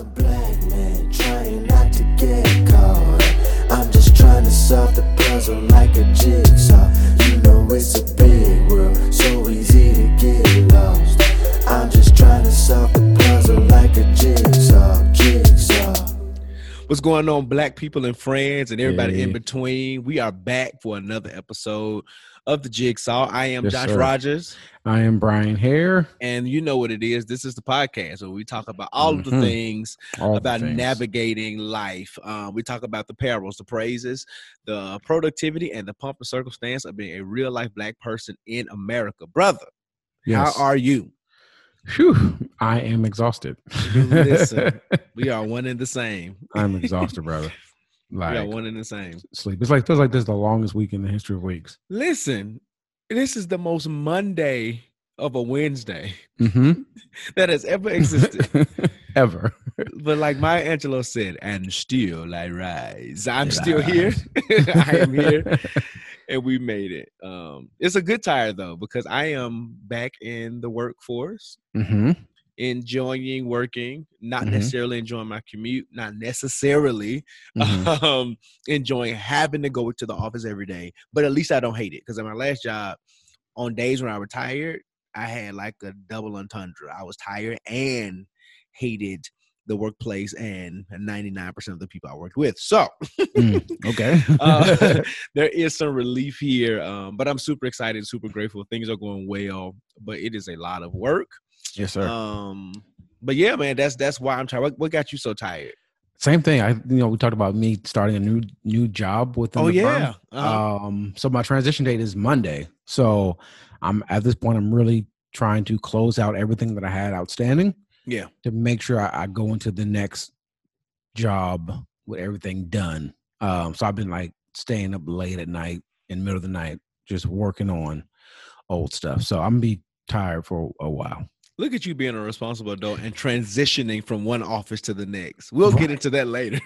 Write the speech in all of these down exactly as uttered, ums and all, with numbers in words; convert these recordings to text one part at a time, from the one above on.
a black man trying not to get caught. I'm just trying to solve the puzzle like a jigsaw. You know it's a big world, so easy to get lost. I'm just trying to solve the puzzle like a jigsaw, jigsaw. What's going on, black people and friends and everybody hey. in between? We are back for another episode of the Jigsaw. I am yes, Josh sir. Rogers. I am Brian Hare. And you know what it is. This is the podcast where we talk about all mm-hmm. of the things all about the things. navigating life. Um, we talk about the perils, the praises, the productivity, and the pomp and circumstance of being a real life black person in America. Brother, yes. how are you? Whew, I am exhausted. Listen, we are one and the same. I'm exhausted, brother. Like, we are one and the same. Sleep. It's like feels like this is the longest week in the history of weeks. Listen, this is the most Monday of a Wednesday mm-hmm. that has ever existed. Ever. But like Maya Angelou said, and still I rise. I'm rise. still here. I am here. And we made it. Um, it's a good tire, though, because I am back in the workforce, mm-hmm. enjoying working, not mm-hmm. necessarily enjoying my commute, not necessarily mm-hmm. um, enjoying having to go to the office every day. But at least I don't hate it, because at my last job, on days when I retired, I had like a double entendre. I was tired and hated the workplace and ninety-nine percent of the people I worked with. So, mm, okay. uh, there is some relief here, um, but I'm super excited, super grateful. Things are going well, but it is a lot of work. Yes, sir. Um, but yeah, man, that's, that's why I'm tired. What, what got you so tired? Same thing. I, you know, we talked about me starting a new, new job within oh, the yeah. firm. Uh-huh. Um, so my transition date is Monday. So I'm at this point, I'm really trying to close out everything that I had outstanding. Yeah, to make sure I, I go into the next job with everything done. Um, so I've been like staying up late at night, in the middle of the night, just working on old stuff. So I'm gonna be tired for a while. Look at you being a responsible adult and transitioning from one office to the next. We'll right. get into that later.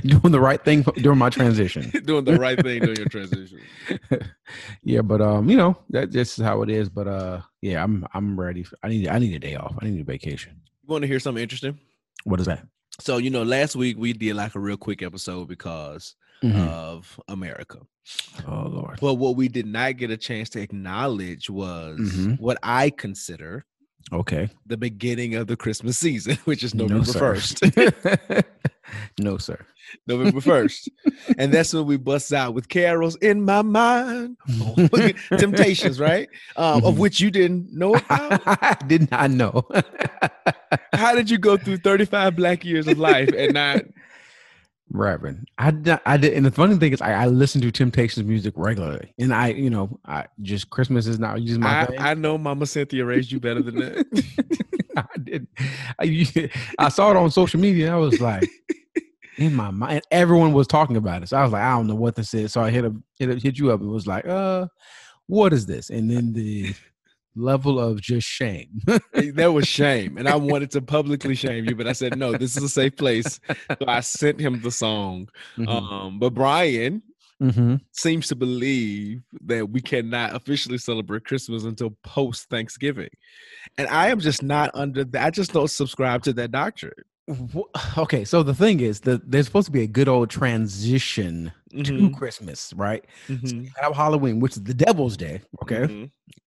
Doing the right thing during my transition. Doing the right thing during your transition. Yeah, but um, you know, that just is how it is. But uh, yeah, I'm I'm ready. For, I need I need a day off. I need a vacation. You want to hear something interesting? What is that? So you know, last week we did like a real quick episode because mm-hmm. of America. Oh, Lord. But what we did not get a chance to acknowledge was mm-hmm. what I consider okay the beginning of the Christmas season, which is November first. No, sir. November first. And that's when we bust out with Carols in My Mind. Temptations, right? Um, mm-hmm. Of which you didn't know about? I did not know. How did you go through thirty-five black years of life and not... Reverend, I did, I did, and the funny thing is, I, I listen to Temptations music regularly, and I, you know, I just Christmas is not using my. I, thing. I know, Mama Cynthia raised you better than that. I did. I, I saw it on social media. And I was like, in my mind, everyone was talking about it. So I was like, I don't know what this is. So I hit a hit, a, hit you up. It was like, uh, what is this? And then the level of just shame. That was shame, and I wanted to publicly shame you, but I said no, this is a safe place, so I sent him the song. Mm-hmm. Um but Brian mm-hmm. seems to believe that we cannot officially celebrate Christmas until post Thanksgiving, and I am just not under that. I just don't subscribe to that doctrine. Okay, so the thing is that there's supposed to be a good old transition mm-hmm. to Christmas, right? Mm-hmm. So we have Halloween, which is the devil's day, okay? Mm-hmm.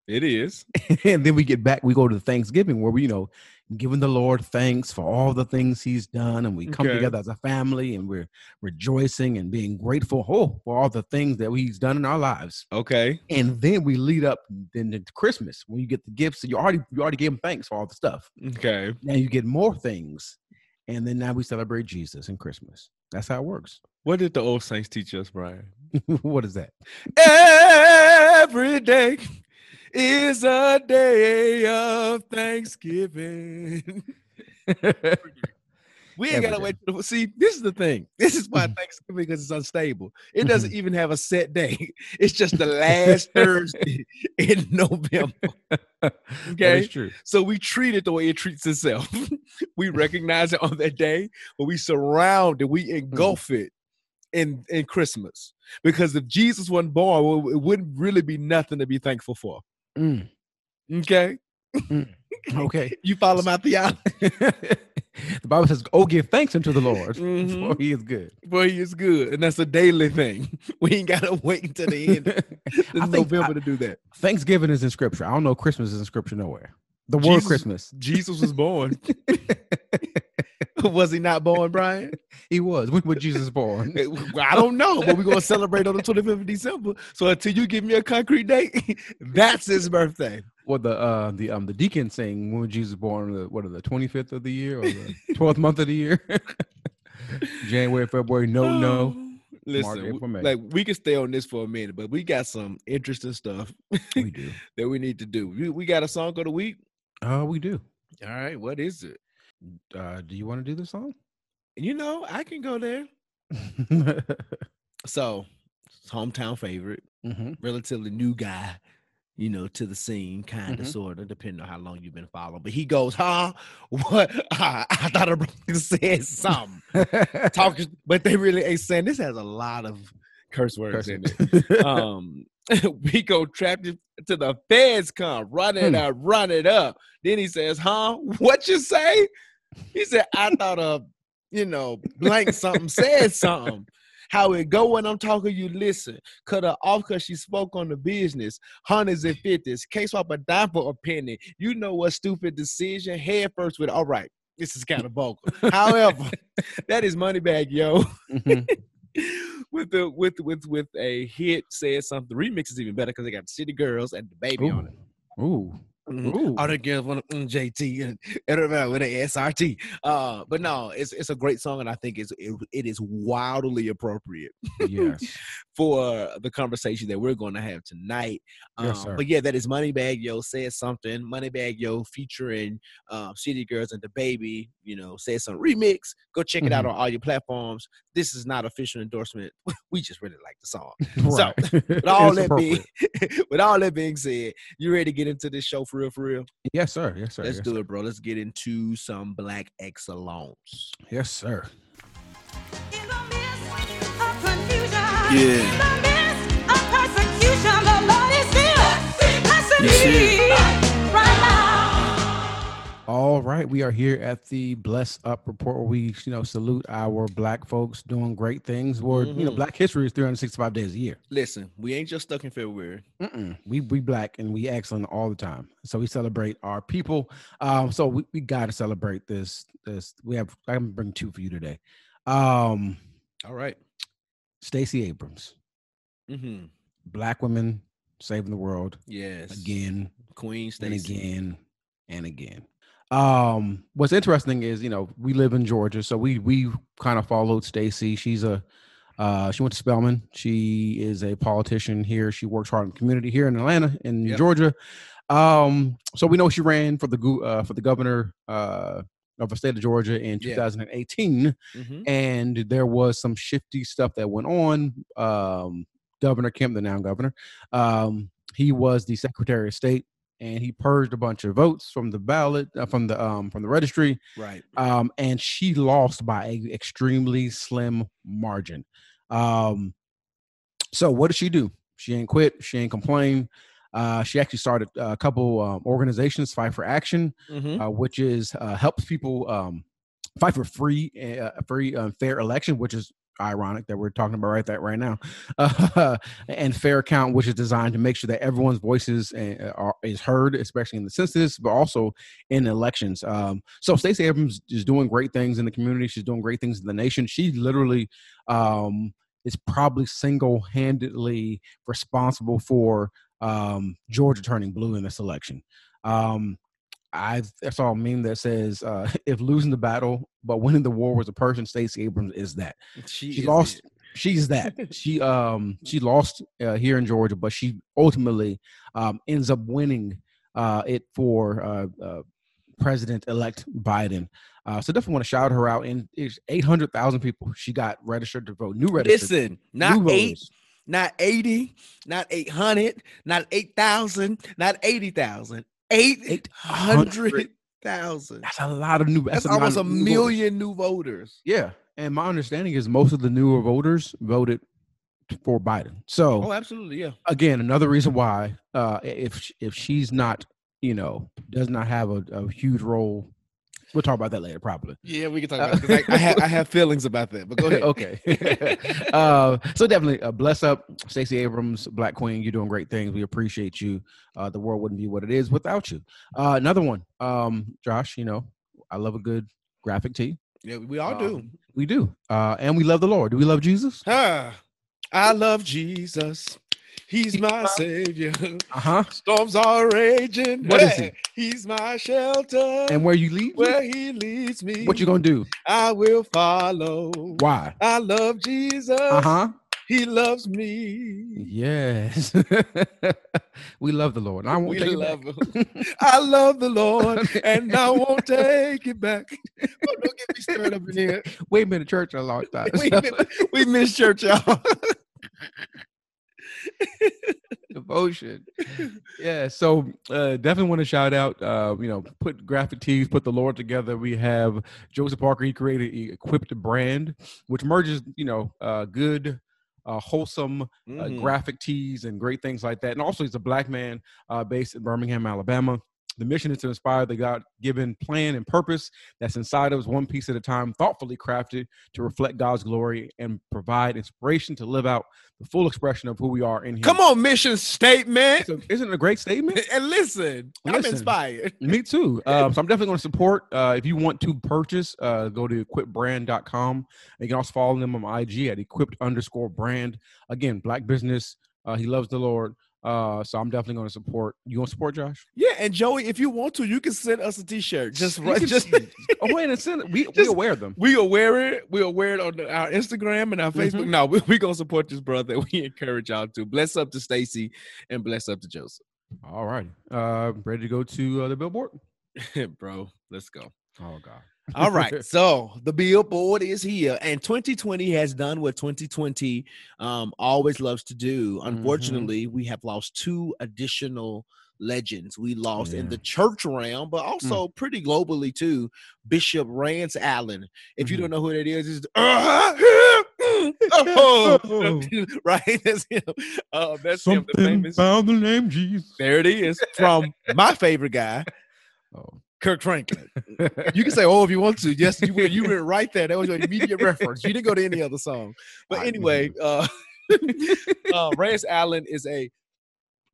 It is. And then we get back, we go to Thanksgiving, where we, you know, giving the Lord thanks for all the things he's done, and we come okay. together as a family, and we're rejoicing and being grateful oh, for all the things that he's done in our lives. Okay. And then we lead up then to Christmas, when you get the gifts, so you already, you already gave him thanks for all the stuff. Okay. Now you get more things. And then now we celebrate Jesus and Christmas. That's how it works. What did the old saints teach us, Brian? What is that? Every day is a day of Thanksgiving. We ain't got to wait. For the, see, this is the thing. This is why Thanksgiving, because it's unstable. It doesn't even have a set day. It's just the last Thursday in November. Okay? True. So we treat it the way it treats itself. We recognize it on that day, but we surround it. We engulf mm. it in, in Christmas. Because if Jesus wasn't born, well, it wouldn't really be nothing to be thankful for. Mm. Okay? Mm. Okay. You follow my theology. The Bible says, oh, give thanks unto the Lord, mm-hmm. for he is good. For he is good. And that's a daily thing. We ain't got to wait until the end. There's I no think I, to do that. Thanksgiving is in Scripture. I don't know Christmas is in Scripture nowhere. The word Jesus, Christmas. Jesus was born. Was he not born, Brian? He was. When was Jesus born? I don't know, but we're going to celebrate on the twenty-fifth of December. So until you give me a concrete date, that's his birthday. Well, the uh, the um the deacon saying when was Jesus born? The, what are the twenty-fifth of the year or the twelfth month of the year? January, February, no, no. Listen, March, like we can stay on this for a minute, but we got some interesting stuff we do. that we need to do. We, we got a song of the week? Uh, we do. All right, what is it? Uh, do you want to do the song? You know, I can go there. So, hometown favorite, mm-hmm. relatively new guy, you know, to the scene, kind of, mm-hmm. sort of, depending on how long you've been following. But he goes, huh? What? Uh, I thought I said something. Talking, but they really ain't saying. This has a lot of curse words curse in it. um, we go trapped to the feds come. Run it hmm. up, run it up. Then he says, huh? What you say? He said, I thought of, you know, blank something said something. How it go when I'm talking, you listen. Cut her off because she spoke on the business. Hundreds and fifties. Can't swap a dime for a penny. You know what stupid decision. Head first with, all right, this is kind of vocal. However, that is Moneybagg Yo. Mm-hmm. with the with with with a hit, said something. The remix is even better because they got City Girls and DaBaby on it. Ooh. Mm-hmm. All the girls want to mm, J T and everybody with a S R T. Uh, but no, it's it's a great song, and I think it's it, it is wildly appropriate, yes. for the conversation that we're going to have tonight. Um, yes, but yeah, that is Moneybagg Yo says something. Moneybagg Yo featuring uh, City Girls and DaBaby. You know, says some remix. Go check it mm-hmm. out on all your platforms. This is not official endorsement. We just really like the song. Right. So with all that being with all that being said, you ready to get into this show? For real, for real. Yes, sir. Yes, sir. Let's yes, do sir. it, bro. Let's get into some Black excellence. Yes, sir. In the midst of confusion, yeah. In the midst of persecution, the Lord is still blessing me right now. All right, we are here at the Bless Up Report, where we, you know, salute our Black folks doing great things. Where mm-hmm. you know, Black history is three hundred sixty-five days a year. Listen, we ain't just stuck in February. Mm-mm. We we Black and we excellent all the time. So we celebrate our people. Um, so we, we got to celebrate this. This we have. I'm bringing two for you today. Um, all right, Stacey Abrams, mm-hmm. Black women saving the world. Yes, again, Queen Stacey, again and again. Um, what's interesting is, you know, we live in Georgia, so we we kind of followed Stacey. She's a uh, she went to Spelman. She is a politician here. She works hard in the community here in Atlanta, in yep. Georgia. Um, so we know she ran for the uh, for the governor uh, of the state of Georgia in two thousand eighteen, yeah. mm-hmm. and there was some shifty stuff that went on. Um, Governor Kim, the now governor, um, he was the Secretary of State. And he purged a bunch of votes from the ballot, uh, from the um, from the registry. Right. Um, and she lost by an extremely slim margin. Um, so what did she do? She ain't quit. She ain't complain. Uh, she actually started a couple um, organizations, Fight for Action, mm-hmm. uh, which is uh, helps people um, fight for free, uh, free, uh, fair election, which is ironic that we're talking about right that right now, uh, and Fair Count, which is designed to make sure that everyone's voices are, is heard, especially in the census, but also in elections. Um, so Stacey Abrams is doing great things in the community. She's doing great things in the nation. She literally um, is probably single-handedly responsible for um, Georgia turning blue in this election. Um, I saw a meme that says, uh, if losing the battle but winning the war was a person, Stacey Abrams is that. She, she is lost. It. She's that. She um she lost uh, here in Georgia, but she ultimately um, ends up winning uh, it for uh, uh, President-elect Biden. Uh, so definitely want to shout her out. And it's eight hundred thousand people she got registered to vote. New registered. Listen, not eight. Not eighty. Not eight hundred. Not eight thousand. Not eighty thousand. eight hundred thousand. That's a lot of new. That's, that's almost a new million voters. new voters. Yeah. And my understanding is most of the newer voters voted for Biden. So, oh, absolutely. Yeah. Again, another reason why uh, if if she's not you know, does not have a, a huge role. We'll talk about that later, probably. Yeah, we can talk about that. I, I, have, I have feelings about that, but go ahead. Okay. uh, so definitely, uh, bless up, Stacey Abrams, Black Queen. You're doing great things. We appreciate you. Uh, the world wouldn't be what it is without you. Uh, another one, um, Josh, you know, I love a good graphic tee. Yeah, we all um, do. We do. Uh, and we love the Lord. Do we love Jesus? Ah, I love Jesus. He's my savior. Uh-huh. Storms are raging. What is it? He's my shelter. And where you lead? Where he leads me. What you gonna do? I will follow. Why? I love Jesus. Uh-huh. He loves me. Yes. We love the Lord. I won't we take love it back. I love the Lord, and I won't take it back. Oh, don't get me stirred up in here. We've been to church a long time. we, so. been, we missed church, y'all. Devotion. Yeah, so uh definitely want to shout out, uh you know, put graphic tees, put the Lord together. We have Joseph Parker. He created Equipped Brand, which merges, you know, uh good uh wholesome mm-hmm. uh, graphic tees and great things like that. And also he's a Black man uh based in Birmingham, Alabama. The mission is to inspire the God-given plan and purpose that's inside of us, one piece at a time, thoughtfully crafted to reflect God's glory and provide inspiration to live out the full expression of who we are in Him. Come on, mission statement. So, isn't it a great statement? And listen, listen, I'm inspired. Me too. Um, so I'm definitely going to support. Uh, if you want to purchase, uh, go to equipped brand dot com. You can also follow them on I G at equipped underscore brand. Again, Black business. Uh, he loves the Lord. Uh, so I'm definitely going to support. You going to support, Josh? Yeah, and Joey, if you want to, you can send us a T-shirt. Just right, can, just oh, wait, and send it. We just, we'll wear them. We'll wear it. We'll wear it on the, our Instagram and our Facebook. Mm-hmm. No, we we gonna support this brother. We encourage y'all to bless up to Stacey and bless up to Joseph. All right, uh, ready to go to uh, the billboard, bro? Let's go. Oh God. All right, so the billboard is here, and twenty twenty has done what twenty twenty um, always loves to do. Unfortunately, mm-hmm. we have lost two additional legends. We lost yeah. in the church realm, but also mm. pretty globally too, Bishop Rance Allen. If mm-hmm. you don't know who that is, it's uh-huh. Oh, right, that's him. Uh, that's Something him. The famous. Found the name Jesus. There it is. From my favorite guy. Oh. Kirk Franklin. You can say, oh, if you want to. Yes, you were, you were right there. That was your immediate reference. You didn't go to any other song. But anyway, uh, uh, Rance Allen is a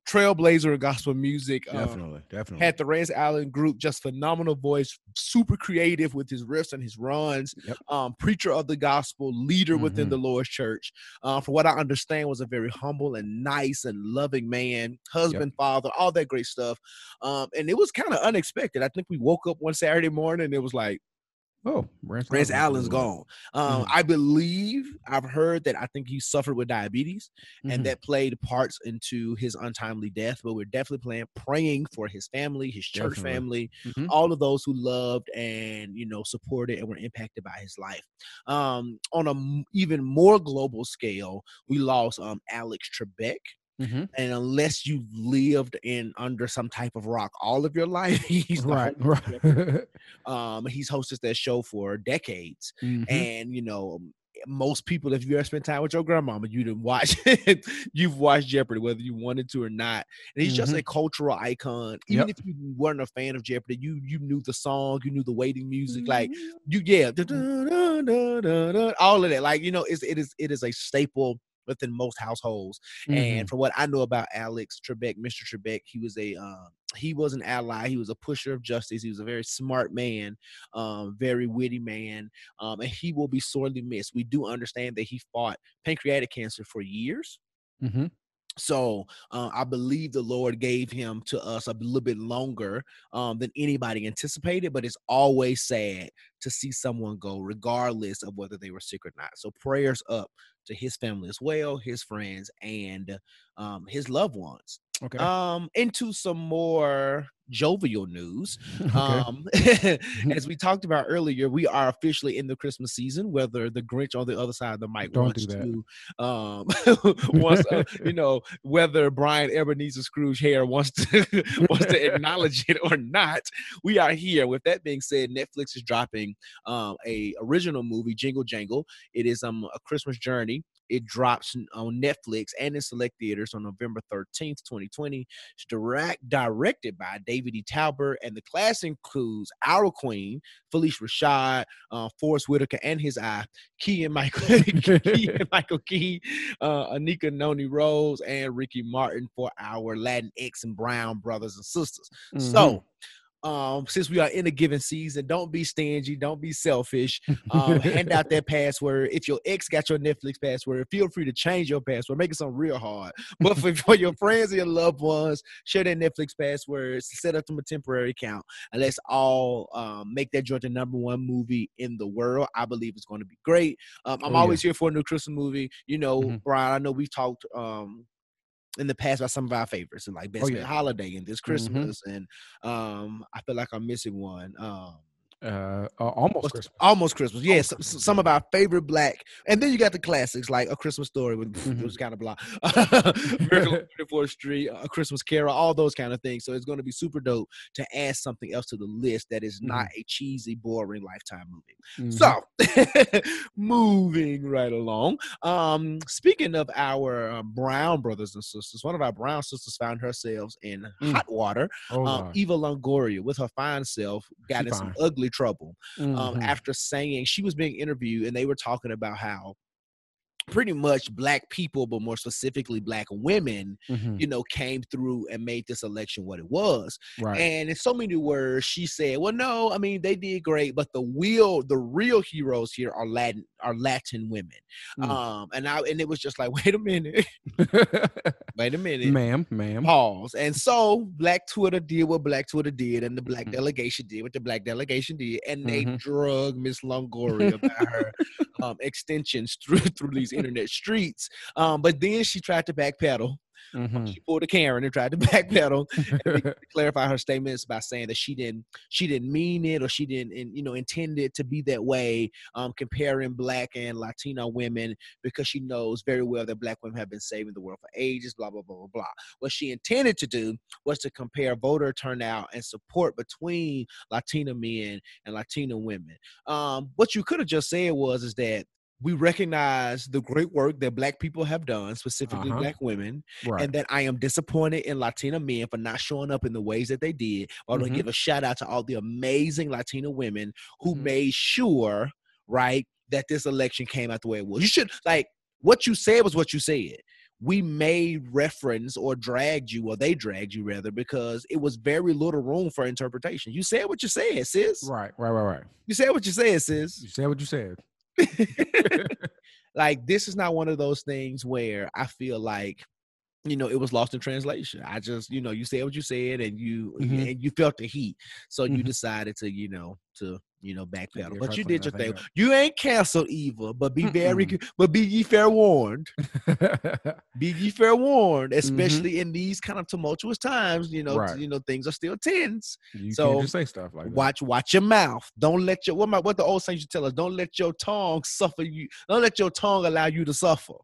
trailblazer in gospel music. Definitely, um, definitely. Had the Rance Allen Group, just phenomenal voice, super creative with his riffs and his runs, yep. um, preacher of the gospel, leader mm-hmm. within the Lord's church. Uh, from what I understand, was a very humble and nice and loving man, husband, yep. father, all that great stuff. Um, and it was kind of unexpected. I think we woke up one Saturday morning and it was like, oh, Rance, Rance Allen's gone. Um, mm-hmm. I believe I've heard that I think he suffered with diabetes mm-hmm. and that played parts into his untimely death. But we're definitely playing, praying for his family, his church definitely. family, mm-hmm. all of those who loved and, you know, supported and were impacted by his life. Um, on an m- even more global scale, we lost um, Alex Trebek. Mm-hmm. And unless you've lived in under some type of rock all of your life, he's right. right. um, he's hosted that show for decades, mm-hmm. and you know most people, if you ever spent time with your grandmama, you didn't watch it. You've watched Jeopardy, whether you wanted to or not. And he's mm-hmm. just a cultural icon. Even yep. if you weren't a fan of Jeopardy, you you knew the song, you knew the waiting music, mm-hmm. like you yeah, mm-hmm. all of that. Like you know, it's, it is it is a staple within most households. Mm-hmm. And from what I know about Alex Trebek, Mister Trebek, he was a um, he was an ally. He was a pusher of justice. He was a very smart man, um, very witty man, um, and he will be sorely missed. We do understand that he fought pancreatic cancer for years. Mm-hmm. So uh, I believe the Lord gave him to us a little bit longer um, than anybody anticipated, but it's always sad to see someone go regardless of whether they were sick or not. So prayers up to his family as well, his friends, and um, his loved ones. Okay. Um, into some more jovial news. Okay. Um, as we talked about earlier, we are officially in the Christmas season, whether the Grinch on the other side of the mic Don't wants do to, um, wants, uh, you know, whether Brian Ebenezer Scrooge Hare wants to, wants to acknowledge it or not. We are here. With that being said, Netflix is dropping um, a original movie, Jingle Jangle. It is um, a Christmas journey It drops on Netflix and in select theaters on November thirteenth, twenty twenty. It's direct, directed by David E. Talbert, and the cast includes our queen, Phylicia Rashad, uh, Forrest Whitaker and his eye, Keegan-Michael Keegan-Michael Key, uh, Anika Noni Rose, and Ricky Martin for our Latinx and brown brothers and sisters. Mm-hmm. So, Um, since we are in a given season, don't be stingy, don't be selfish. Um, hand out that password. If your ex got your Netflix password, feel free to change your password, make it something real hard. But for, for your friends and your loved ones, share their Netflix passwords, set up them a temporary account, and let's all um, make that joint the number one movie in the world. I believe it's going to be great. Um, I'm oh, always yeah. here for a new Christmas movie. You know, mm-hmm. Brian, I know we've talked, um, in the past by some of our favorites, and like Best oh, yeah. Man Holiday and This Christmas, mm-hmm. and um, I feel like I'm missing one. Um, uh, uh, almost Christmas. Almost Christmas. Yeah, almost some, Christmas. Some of our favorite black, and then you got the classics like A Christmas Story, with mm-hmm. it was kind of blah, thirty-fourth Street, A Christmas Carol, all those kind of things. So it's going to be super dope to add something else to the list that is mm-hmm. not a cheesy, boring Lifetime movie. Mm-hmm. So moving right along. Um, speaking of our uh, brown brothers and sisters, one of our brown sisters found herself in mm. hot water. Oh, um, Eva Longoria, with her fine self, got she in fine. some ugly trouble um, mm-hmm. after saying she was being interviewed, and they were talking about how pretty much black people, but more specifically black women, mm-hmm. you know, came through and made this election what it was. Right. And in so many words, she said, well, no, I mean, they did great, but the real, the real heroes here are Latin, are Latin women. Mm. Um, and I, and it was just like, wait a minute, wait a minute, ma'am, ma'am, pause. And so Black Twitter did what Black Twitter did, and the Black mm-hmm. delegation did what the Black delegation did, and mm-hmm. they drug Miss Longoria about her um, extensions through, through these internet streets, um, but then she tried to backpedal. Mm-hmm. She pulled a Karen and tried to backpedal and clarify her statements by saying that she didn't, she didn't mean it, or she didn't, and, you know, intend it to be that way. Um, comparing black and Latino women, because she knows very well that black women have been saving the world for ages. Blah blah blah blah blah. What she intended to do was to compare voter turnout and support between Latino men and Latino women. Um, what you could have just said was is that we recognize the great work that black people have done, specifically uh-huh. black women, right. and that I am disappointed in Latina men for not showing up in the ways that they did. I want to give a shout out to all the amazing Latina women who mm-hmm. made sure, right, that this election came out the way it was. You should, like, what you said was what you said. We made reference or dragged you, or they dragged you rather, because it was very little room for interpretation. You said what you said, sis. Right, right, right, right. You said what you said, sis. You said what you said. Like, this is not one of those things where I feel like, you know, it was lost in translation. I just, you know, you said what you said, and you mm-hmm. and you felt the heat, so mm-hmm. you decided to, you know, to you know backpedal. Yeah, but you did your thing. Right. You ain't canceled, Eva, but be Mm-mm. very, but be ye fair warned. Be ye fair warned, especially mm-hmm. in these kind of tumultuous times. You know, right. you know, things are still tense. You so can't just say stuff like that. Watch, watch your mouth. Don't let your what my what the old saints tell us. Don't let your tongue suffer you. Don't let your tongue allow you to suffer.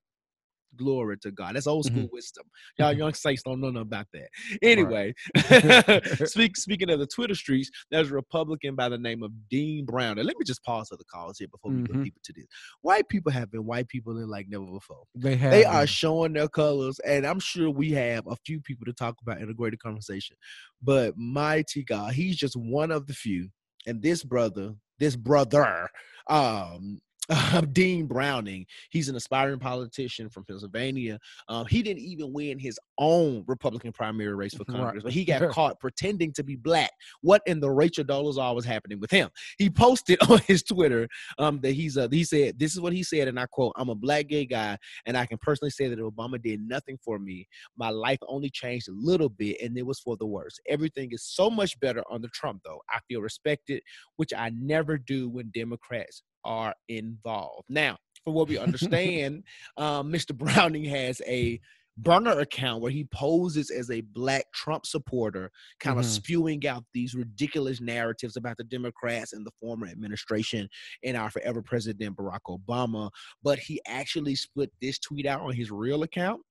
Glory to God. That's old school mm-hmm. wisdom. Y'all mm-hmm. young saints don't know nothing about that. Anyway, right. speak, speaking of the Twitter streets, there's a Republican by the name of Dean Browning. And let me just pause for the calls here before mm-hmm. we go deeper to this. White people have been white people in like never before. They have. They are showing their colors, and I'm sure we have a few people to talk about in a greater conversation. But mighty God, he's just one of the few. And this brother, this brother, um, Uh, Dean Browning, he's an aspiring politician from Pennsylvania. Um, he didn't even win his own Republican primary race for Congress, right. but he got caught pretending to be black. What in the Rachel Dolezal was happening with him? He posted on his Twitter um, that he's uh, he said, this is what he said, and I quote, "I'm a black gay guy, and I can personally say that Obama did nothing for me. My life only changed a little bit, and it was for the worse. Everything is so much better under Trump, though. I feel respected, which I never do when Democrats are involved." Now, for what we understand, um, Mister Browning has a burner account where he poses as a black Trump supporter, kind of mm-hmm. spewing out these ridiculous narratives about the Democrats and the former administration and our forever president, Barack Obama. But he actually put this tweet out on his real account.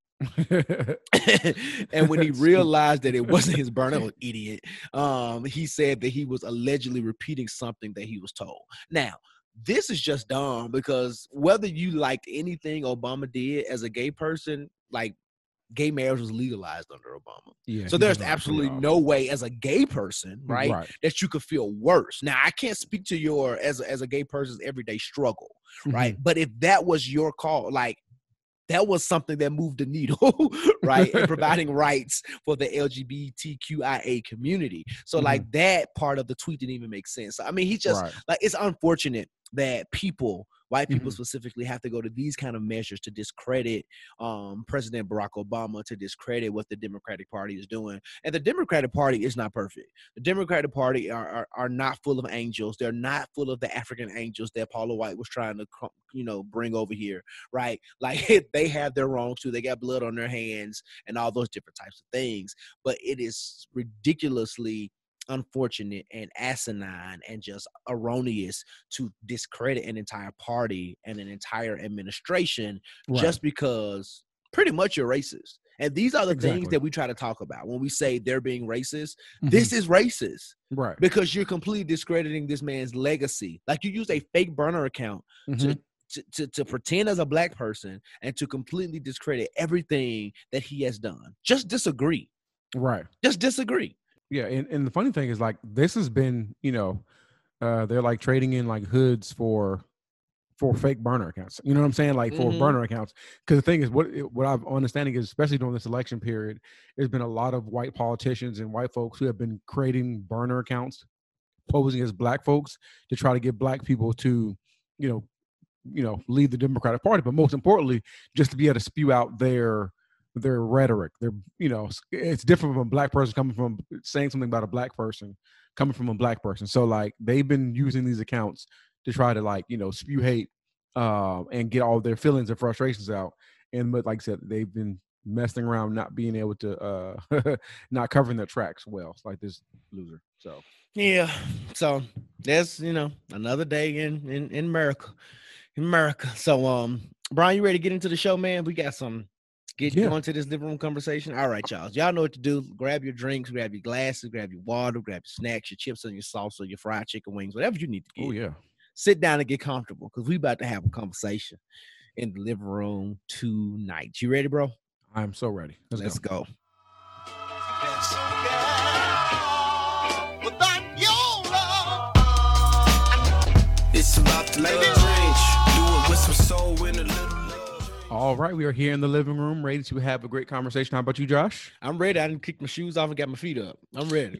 And when he realized that it wasn't his burner idiot, um, he said that he was allegedly repeating something that he was told. Now, this is just dumb, because whether you liked anything Obama did as a gay person, like, gay marriage was legalized under Obama. Yeah, so there's absolutely no way as a gay person, right, right, that you could feel worse. Now, I can't speak to your, as a, as a gay person's everyday struggle, mm-hmm. right? But if that was your call, like, that was something that moved the needle, right? And providing rights for the L G B T Q I A community. So, mm-hmm. like, that part of the tweet didn't even make sense. So, I mean, he just, right. like, it's unfortunate that people, white people mm-hmm. specifically, have to go to these kind of measures to discredit um, President Barack Obama, to discredit what the Democratic Party is doing. And the Democratic Party is not perfect. The Democratic Party are are, are not full of angels. They're not full of the African angels that Paula White was trying to, you know, bring over here, right? Like, they have their wrongs too. They got blood on their hands and all those different types of things. But it is ridiculously unfortunate and asinine and just erroneous to discredit an entire party and an entire administration right. just because pretty much you're racist. And these are the exactly. things that we try to talk about when we say they're being racist. Mm-hmm. This is racist, right? Because you're completely discrediting this man's legacy. Like, you used a fake burner account mm-hmm. to To, to, to pretend as a black person and to completely discredit everything that he has done. Just disagree. Right. Just disagree. Yeah. And, and the funny thing is, like, this has been, you know, uh, they're like trading in like hoods for, for fake burner accounts. You know what I'm saying? Like, for mm-hmm. burner accounts. Cause the thing is, what, what I'm understanding is, especially during this election period, there's been a lot of white politicians and white folks who have been creating burner accounts, posing as black folks to try to get black people to, you know, you know, lead the Democratic Party, but most importantly, just to be able to spew out their their rhetoric. Their, you know, it's different from a black person coming from saying something about a black person coming from a black person. So, like, they've been using these accounts to try to, like, you know, spew hate uh, and get all their feelings and frustrations out. And but like I said, they've been messing around, not being able to, uh, not covering their tracks well, like this loser. So yeah, so that's, you know, another day in in, in America. America. So, um, Brian, you ready to get into the show, man? We got some get yeah. you into this living room conversation. All right, y'all. Y'all know what to do. Grab your drinks, grab your glasses, grab your water, grab your snacks, your chips and your salsa, your fried chicken wings, whatever you need to get. Oh, yeah. Sit down and get comfortable, because we about to have a conversation in the living room tonight. You ready, bro? I'm so ready. Let's, Let's go. go. It's about to love. All right, we are here in the living room, ready to have a great conversation. How about you, Josh? I'm ready. I didn't kick my shoes off and got my feet up. I'm ready.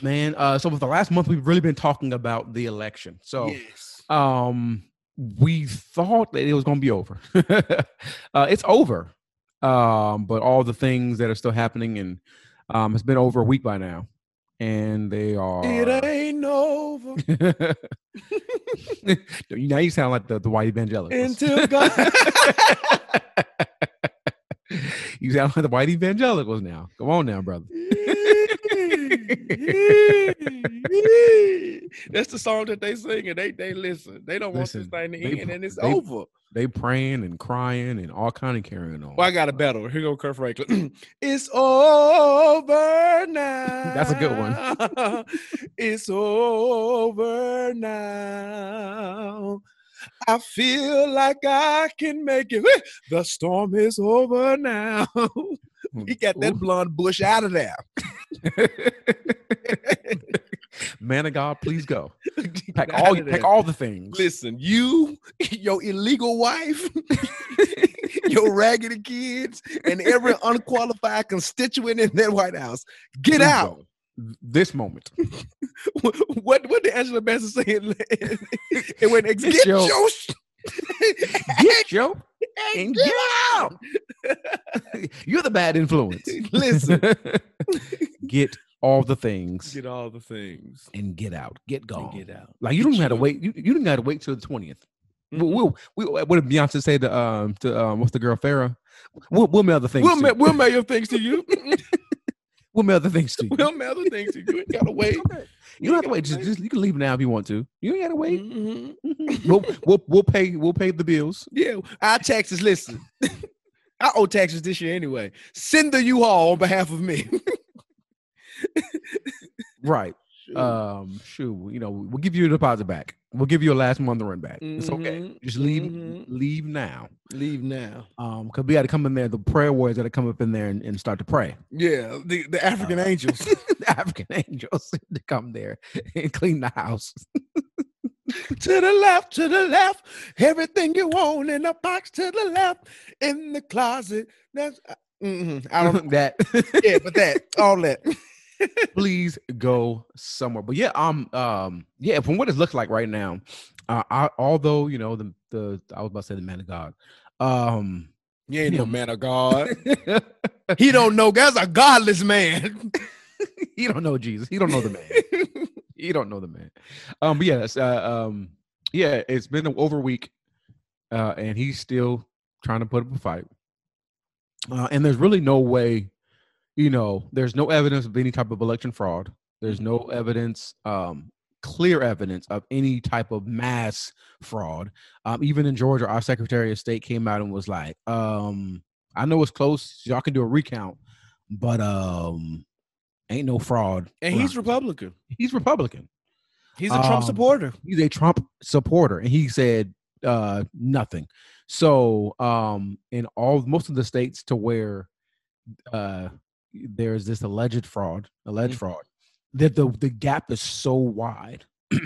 Man, uh, so for the last month, we've really been talking about the election. So yes. um, we thought that it was going to be over. uh, it's over, um, but all the things that are still happening, and um, it's been over a week by now. And they are. It ain't over. Now you sound like the, the white evangelicals. Until God. You sound like the white evangelicals now. Come on now, brother. That's the song that they sing, and they they listen. They don't listen, want this thing to they, end, and it's they, over. They praying and crying and all kind of carrying on. Well, I got a battle. Here go Kirk Franklin. It's over now. That's a good one. It's over now. I feel like I can make it. The storm is over now. He got that blonde bush out of there. Man of God, please go. Pack all, pack all the things. Listen, you, your illegal wife, your raggedy kids, and every unqualified constituent in that White House, get please out. Go. This moment. What what did Angela Bassett say? It went, get, get your, your sh- get your and get out. You're the bad influence. Listen, get all the things. Get all the things and get out. Get gone. And get out. Like, you don't have to wait. You, you don't got to wait till the twentieth. Mm-hmm. We'll, we'll, we'll, what did Beyonce say to um to um what's the girl Farrah? We'll, we'll mail the things. We'll, ma- we'll mail your things to you. We'll mail the things to you. We'll mail the things to you. You ain't gotta wait. Okay. You, you don't have to wait. Just, just you can leave now if you want to. You ain't gotta wait. Mm-hmm. we'll, we'll we'll pay we'll pay the bills. Yeah, our taxes. Listen, I owe taxes this year anyway. Send the U-Haul on behalf of me. Right. Um, shoot, you know, we'll give you your deposit back. We'll give you a last month run back. Mm-hmm. It's okay. Just leave, mm-hmm. leave now. Leave now. Um, because we got to come in there. The prayer warriors got to come up in there and, and start to pray. Yeah, the, the African uh, angels, the African angels to come there and clean the house. To the left, to the left, everything you want in a box. To the left, in the closet. That's mm-hmm. I don't that. Yeah, but that all that. Please go somewhere. But yeah, um, um, yeah. From what it looks like right now, uh, I, although you know the the I was about to say the man of God, um, you ain't no man of God. He don't know. That's a godless man. He don't know Jesus. He don't know the man. He don't know the man. Um, but yeah, uh, um, yeah. It's been over a week, uh, and he's still trying to put up a fight. Uh, and there's really no way. You know, there's no evidence of any type of election fraud. There's no evidence, um, clear evidence of any type of mass fraud. Um, even in Georgia, our Secretary of State came out and was like, um, I know it's close. Y'all can do a recount, but um, ain't no fraud. And he's Republican. He's Republican. He's a um, Trump supporter. He's a Trump supporter. And he said uh, nothing. So um, in all most of the states to where uh, there's this alleged fraud, alleged mm-hmm. fraud, that the, the gap is so wide.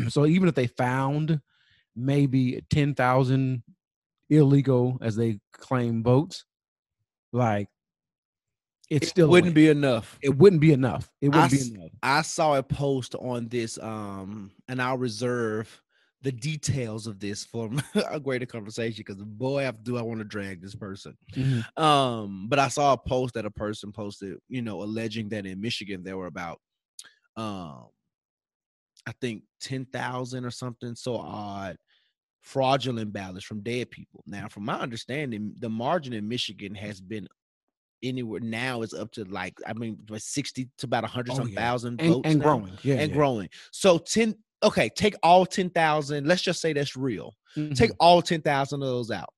So even if they found maybe ten thousand illegal, as they claim, votes, like it's it still wouldn't win. be enough. It wouldn't be enough. It wouldn't I, be enough. I saw a post on this, um, and I'll reserve the details of this for a greater conversation, because boy, do I want to drag this person. Mm-hmm. Um, but I saw a post that a person posted, you know, alleging that in Michigan there were about, um, I think ten thousand or something so odd fraudulent ballots from dead people. Now, from my understanding, the margin in Michigan has been anywhere now is up to like, I mean, sixty to about one hundred oh, some yeah. thousand and, votes and now. growing, yeah, and yeah. growing. So ten. Okay, take all ten thousand. Let's just say that's real. Mm-hmm. Take all ten thousand of those out.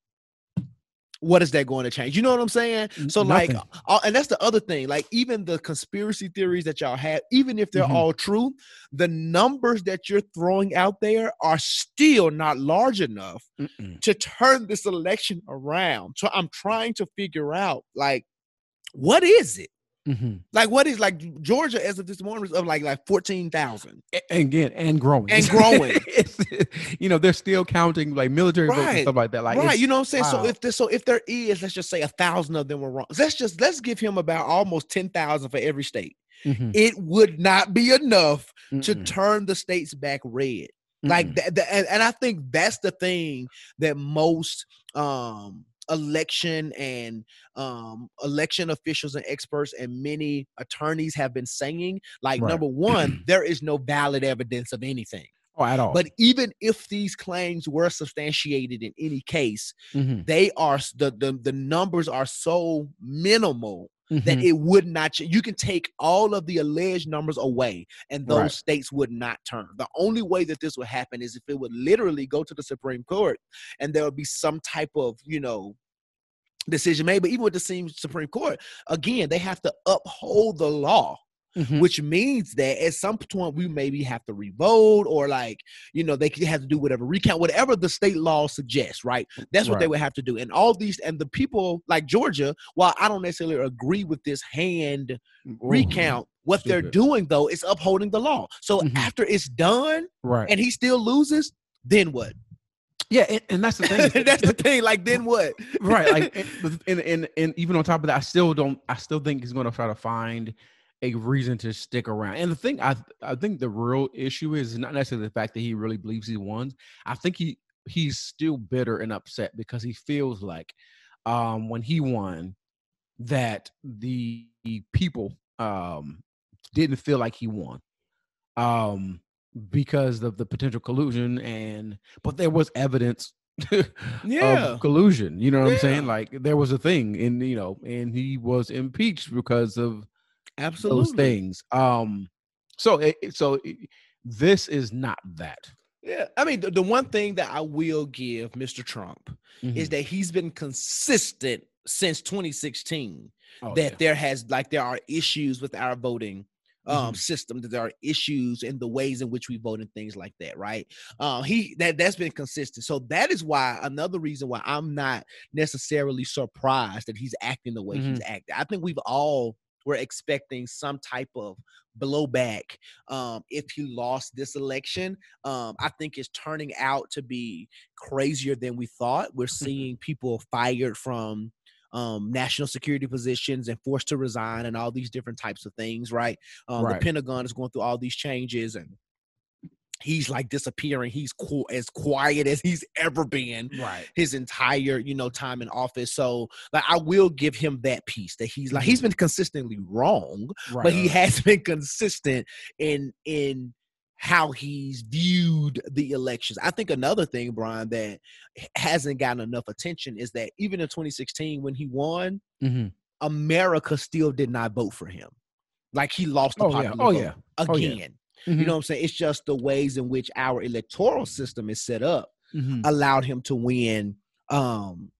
What is that going to change? You know what I'm saying? So Nothing. like, all, and that's the other thing. Like, even the conspiracy theories that y'all have, even if they're mm-hmm. all true, the numbers that you're throwing out there are still not large enough Mm-mm. to turn this election around. So I'm trying to figure out, like, what is it? Mm-hmm. Like, what is, like, Georgia as of this morning was of like like fourteen thousand again and growing and growing. You know, they're still counting like military right. votes and stuff like that. Like, right, you know what I'm saying? Wow. So if this, so if there is, let's just say a thousand of them were wrong. Let's just let's give him about almost ten thousand for every state. Mm-hmm. It would not be enough Mm-mm. to turn the states back red. Mm-mm. Like that, and, and I think that's the thing that most um. election and um election officials and experts and many attorneys have been saying, like, right. number one, there is no valid evidence of anything oh, at all. But even if these claims were substantiated in any case, mm-hmm. they are the, the the numbers are so minimal mm-hmm. that it would not. You can take all of the alleged numbers away, and those right. states would not turn. The only way that this would happen is if it would literally go to the Supreme Court, and there would be some type of, you know, decision made. But even with the same Supreme Court, again, they have to uphold the law. Mm-hmm. Which means that at some point we maybe have to revote, or like, you know, they have to do whatever recount, whatever the state law suggests, right? That's what right. they would have to do. And all these, and the people like Georgia, while I don't necessarily agree with this hand Ooh. recount, what Stupid. they're doing though is upholding the law. So mm-hmm. after it's done right. and he still loses, then what? Yeah, and, and that's the thing. That's the thing. Like, then what? Right. Like, and, and and even on top of that, I still don't. I still think he's going to try to find a reason to stick around. And the thing I I think the real issue is not necessarily the fact that he really believes he won. I think he he's still bitter and upset because he feels like um, when he won that the people um, didn't feel like he won um, because of the potential collusion, and but there was evidence yeah. of collusion. You know what yeah. I'm saying? Like, there was a thing, and you know, and he was impeached because of absolutely those things. Um, so it, so it, this is not that. Yeah, I mean, the, the one thing that I will give Mister Trump mm-hmm. is that he's been consistent since twenty sixteen oh, that yeah. there has like there are issues with our voting um, mm-hmm. system, that there are issues in the ways in which we vote and things like that, right? Um, he that that's been consistent. So that is why, another reason why I'm not necessarily surprised that he's acting the way mm-hmm. he's acting. I think we've all were expecting some type of blowback um, if he lost this election. Um, I think it's turning out to be crazier than we thought. We're seeing people fired from Um, national security positions and forced to resign and all these different types of things, right? Um, right. The Pentagon is going through all these changes, and he's like disappearing. He's cool, as quiet as he's ever been, right? His entire, you know, time in office. So, like, I will give him that piece that he's like he's been consistently wrong, right. but he has been consistent in in. how he's viewed the elections. I think another thing, Brian, that hasn't gotten enough attention is that even in twenty sixteen, when he won, mm-hmm. America still did not vote for him. Like, he lost the oh, popular yeah. oh, vote yeah. again. Oh, yeah. Mm-hmm. You know what I'm saying? It's just the ways in which our electoral system is set up mm-hmm. allowed him to win um,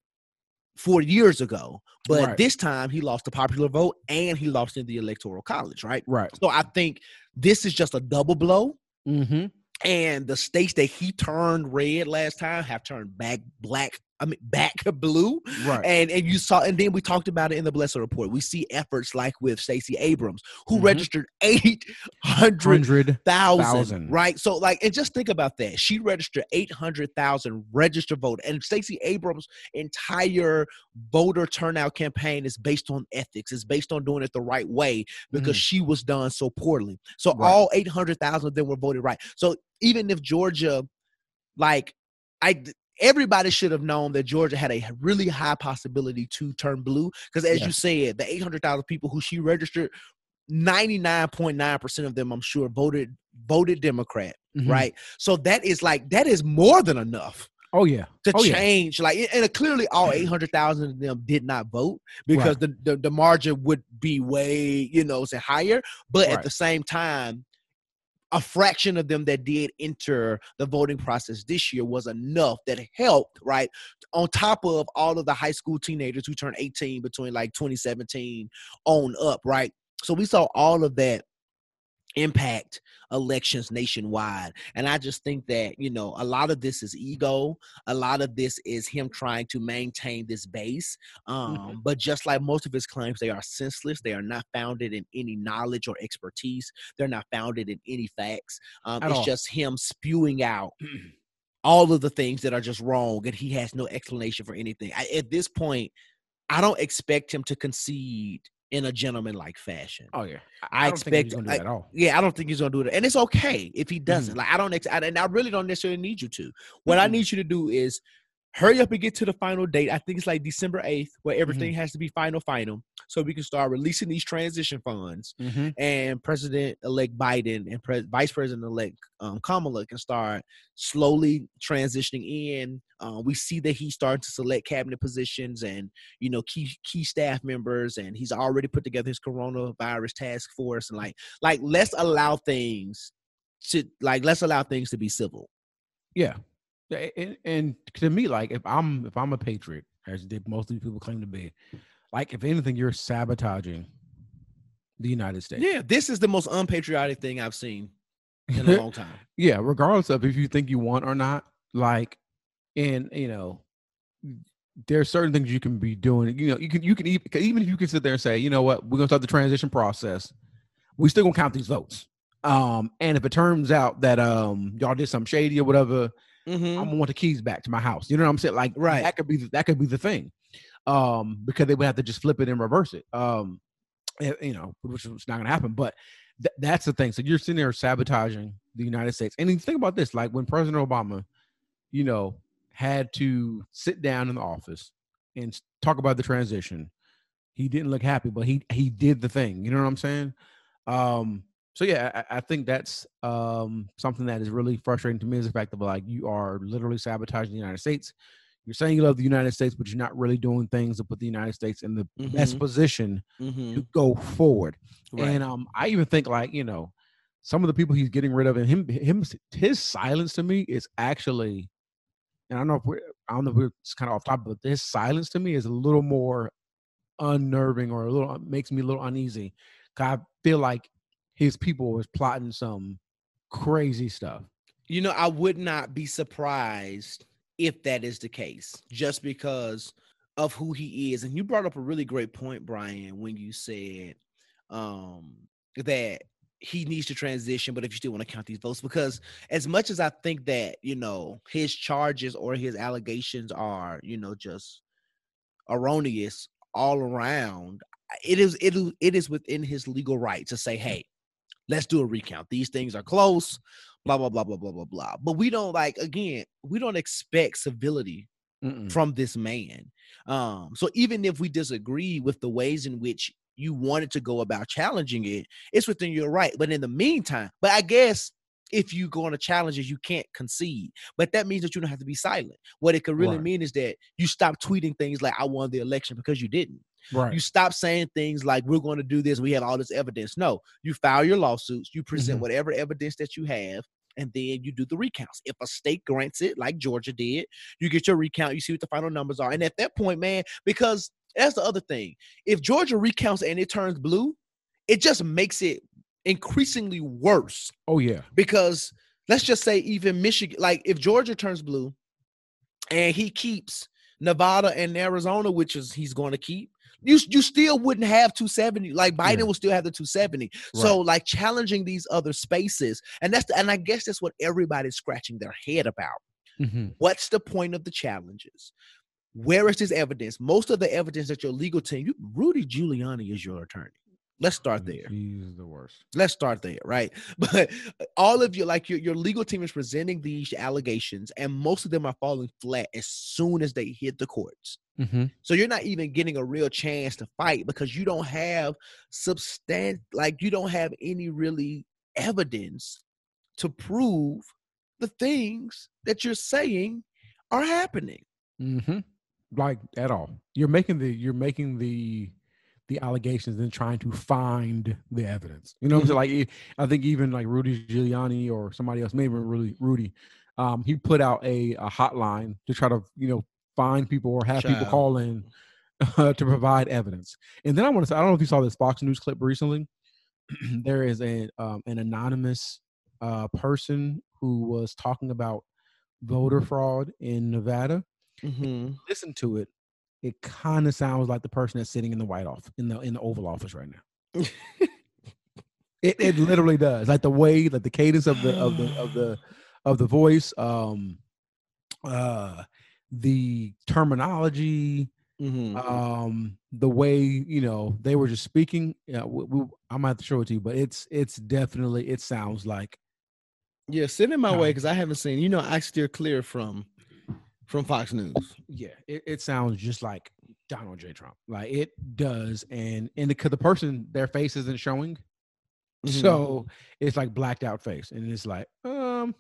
four years ago. But right. this time he lost the popular vote and he lost in the electoral college, right? Right. So I think this is just a double blow. Mm-hmm. And the states that he turned red last time have turned back black. I mean, back blue. Right. And and you saw, and then we talked about it in the Blesser Report. We see efforts like with Stacey Abrams, who mm-hmm. registered eight hundred thousand, right? So, like, and just think about that. She registered eight hundred thousand registered voters. And Stacey Abrams' entire voter turnout campaign is based on ethics. It's based on doing it the right way because mm-hmm. she was done so poorly. So right. all eight hundred thousand of them were voted right. So even if Georgia, like, I... everybody should have known that Georgia had a really high possibility to turn blue because, as yeah. you said, the eight hundred thousand people who she registered, ninety-nine point nine percent of them, I'm sure, voted voted Democrat, mm-hmm. right? So that is like that is more than enough. Oh yeah, to oh, change yeah. like, and clearly all eight hundred thousand of them did not vote because right. the, the the margin would be way you know say higher, but right. at the same time, a fraction of them that did enter the voting process this year was enough that helped, right? On top of all of the high school teenagers who turned eighteen between like twenty seventeen on up, right? So we saw all of that impact elections nationwide. And I just think that, you know, a lot of this is ego. A lot of this is him trying to maintain this base. Um, mm-hmm. But just like most of his claims, they are senseless. They are not founded in any knowledge or expertise. They're not founded in any facts. Um, it's all. just him spewing out all of the things that are just wrong, and he has no explanation for anything. I, at this point, I don't expect him to concede in a gentleman-like fashion. Oh yeah, I, I expect. Think he's gonna do that at all. Yeah, I don't think he's gonna do it, and it's okay if he doesn't. Mm-hmm. Like I don't, ex- I, and I really don't necessarily need you to. What mm-hmm. I need you to do is hurry up and get to the final date. I think it's like December eighth, where everything mm-hmm. has to be final, final, so we can start releasing these transition funds, mm-hmm. and President-elect Biden and Pre- Vice President-elect um, Kamala can start slowly transitioning in. Uh, we see that he's starting to select cabinet positions and, you know, key key staff members, and he's already put together his coronavirus task force. And like, like let's allow things to like let's allow things to be civil. Yeah, and, and to me, like if I'm if I'm a patriot, as most of the people claim to be, like if anything, you're sabotaging the United States. Yeah, this is the most unpatriotic thing I've seen in a long time. Yeah, regardless of if you think you want or not, like. And, you know, there are certain things you can be doing. You know, you can, you can even, even if you can sit there and say, you know what, we're going to start the transition process. We still going to count these votes. Um, and if it turns out that um, y'all did something shady or whatever, mm-hmm. I'm going to want the keys back to my house. You know what I'm saying? Like, right. that could be, the, that could be the thing um, because they would have to just flip it and reverse it, um, you know, which is not going to happen. But th- that's the thing. So you're sitting there sabotaging the United States. And think about this, like when President Obama, you know, had to sit down in the office and talk about the transition. He didn't look happy, but he he did the thing. You know what I'm saying? Um, so, yeah, I, I think that's um, something that is really frustrating to me is the fact that, like, you are literally sabotaging the United States. You're saying you love the United States, but you're not really doing things to put the United States in the mm-hmm. best position mm-hmm. to go forward. Right. And um, I even think, like, you know, some of the people he's getting rid of and him, him his silence to me is actually... And I don't know if we're, I don't know if we're kind of off topic, but this silence to me is a little more unnerving or a little makes me a little uneasy. 'Cause I feel like his people was plotting some crazy stuff. You know, I would not be surprised if that is the case, just because of who he is. And you brought up a really great point, Brian, when you said um, that he needs to transition, but if you still want to count these votes, because as much as I think that, you know, his charges or his allegations are, you know, just erroneous all around, it is it is, it is within his legal right to say, hey, let's do a recount. These things are close, blah, blah, blah, blah, blah, blah, blah. But we don't, like, again, we don't expect civility Mm-mm. from this man. Um, so even if we disagree with the ways in which you wanted to go about challenging it, it's within your right. But in the meantime, but I guess if you're going to challenge it, you can't concede. But that means that you don't have to be silent. What it could really right. mean is that you stop tweeting things like, I won the election, because you didn't. Right. You stop saying things like, we're going to do this, we have all this evidence. No, you file your lawsuits, you present mm-hmm. whatever evidence that you have, and then you do the recounts. If a state grants it, like Georgia did, you get your recount, you see what the final numbers are. And at that point, man, because that's the other thing. If Georgia recounts and it turns blue, it just makes it increasingly worse. Oh, yeah. Because let's just say even Michigan, like if Georgia turns blue and he keeps Nevada and Arizona, which is he's going to keep, You you still wouldn't have two seventy. Like Biden yeah. will still have the two seventy. Right. So like challenging these other spaces, and that's the, and I guess that's what everybody's scratching their head about. Mm-hmm. What's the point of the challenges? Where is this evidence? Most of the evidence that your legal team, you, Rudy Giuliani is your attorney. Let's start there. He's the worst. Let's start there, right? But all of you, like your, your legal team is presenting these allegations, and most of them are falling flat as soon as they hit the courts. Mm-hmm. So you're not even getting a real chance to fight because you don't have substan- like you don't have any really evidence to prove the things that you're saying are happening. Mm-hmm. Like at all. You're making the, you're making the, the allegations and trying to find the evidence. You know what I'm saying? Like, I think even like Rudy Giuliani or somebody else, maybe really Rudy, um, he put out a, a hotline to try to, you know, find people or have Child. people call in uh, to provide evidence. And then I want to say, I don't know if you saw this Fox News clip recently. There is a, um, an anonymous uh, person who was talking about voter fraud in Nevada. Mm-hmm. Listen to it. It kind of sounds like the person that's sitting in the White Office, in the in the Oval Office right now. it it literally does. Like the way, like the cadence of the of the of the of the voice, um, uh, the terminology, mm-hmm. um, the way you know they were just speaking. Yeah, we, we, I might have to show it to you, but it's it's definitely it sounds like. Yeah, send it my uh, way because I haven't seen. You know, I steer clear from. From Fox News. Yeah, it, it sounds just like Donald J. Trump. Like it does. And and the, the person, their face isn't showing. Mm-hmm. So it's like blacked out face. And it's like, um,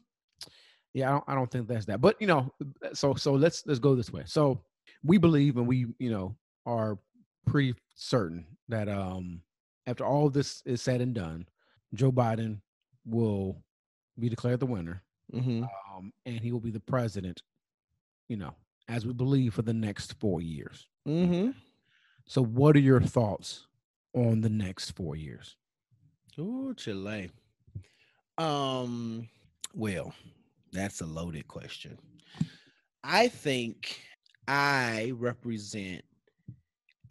yeah, I don't, I don't think that's that. But, you know, so so let's let's go this way. So we believe and we, you know, are pretty certain that um, after all this is said and done, Joe Biden will be declared the winner. Mm-hmm. um, and he will be the president, you know, as we believe, for the next four years. Mm-hmm. So what are your thoughts on the next four years? Oh, Chile. Um, well, that's a loaded question. I think I represent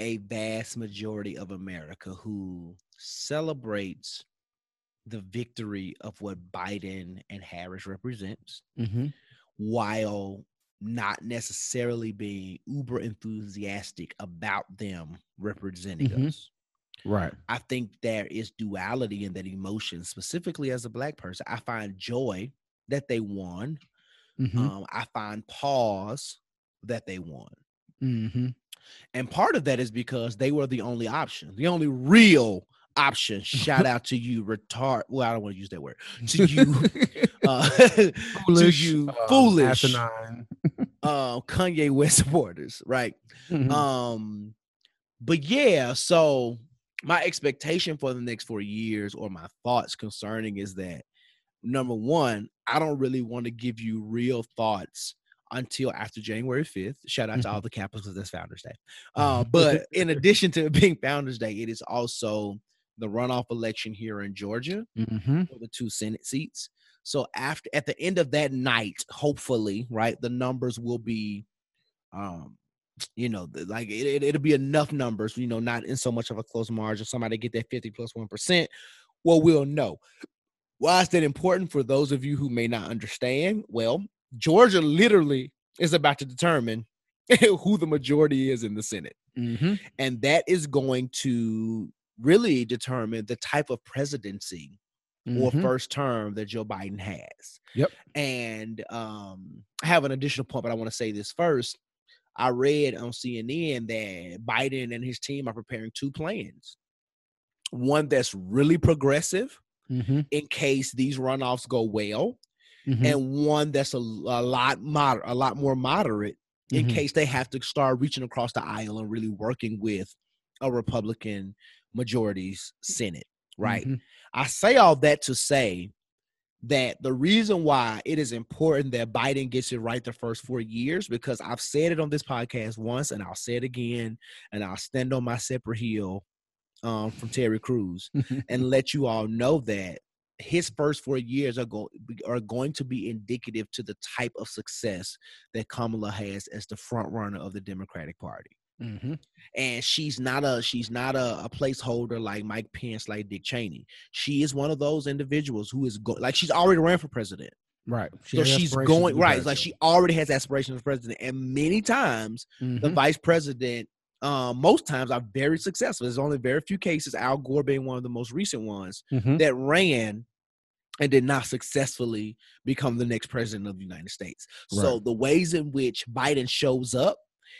a vast majority of America who celebrates the victory of what Biden and Harris represents, mm-hmm. while not necessarily being uber enthusiastic about them representing mm-hmm. us. Right. I think there is duality in that emotion, specifically as a black person. I find joy that they won. Mm-hmm. Um, I find pause that they won. Mm-hmm. And part of that is because they were the only option, the only real option. Shout out to you, retard. Well, I don't want to use that word. To you, uh, foolish, to you, uh, foolish, asinine. uh, Kanye West supporters, right? Mm-hmm. Um, but yeah, so my expectation for the next four years, or my thoughts concerning, is that number one, I don't really want to give you real thoughts until after January fifth. Shout out mm-hmm. to all the capitalists, that's Founders Day. Uh, but in addition to being Founders Day, it is also the runoff election here in Georgia mm-hmm. for the two Senate seats. So after, at the end of that night, hopefully, right, the numbers will be, um, you know, like it, it, it'll be enough numbers, you know, not in so much of a close margin. Somebody get that fifty plus one percent. Well, we'll know. Why is that important for those of you who may not understand? Well, Georgia literally is about to determine who the majority is in the Senate. Mm-hmm. And that is going to really determine the type of presidency mm-hmm. or first term that Joe Biden has. Yep. And um, I have an additional point, but I want to say this first. I read on C N N that Biden and his team are preparing two plans. One that's really progressive mm-hmm. in case these runoffs go well, mm-hmm. and one that's a, a lot moder- a lot more moderate in mm-hmm. case they have to start reaching across the aisle and really working with a Republican majority's Senate, right? Mm-hmm. I say all that to say that the reason why it is important that Biden gets it right the first four years, because I've said it on this podcast once, and I'll say it again, and I'll stand on my separate heel um, from Terry Crews and let you all know that his first four years are, go- are going to be indicative to the type of success that Kamala has as the front runner of the Democratic Party. Mm-hmm. And she's not a she's not a, a placeholder like Mike Pence, like Dick Cheney. She is one of those individuals who is go- like she's already ran for president, right? She so she's going right. It's like she already has aspirations for president, and many times mm-hmm. the vice president, uh, most times, are very successful. There's only very few cases, Al Gore being one of the most recent ones, mm-hmm. that ran and did not successfully become the next president of the United States. Right. So the ways in which Biden shows up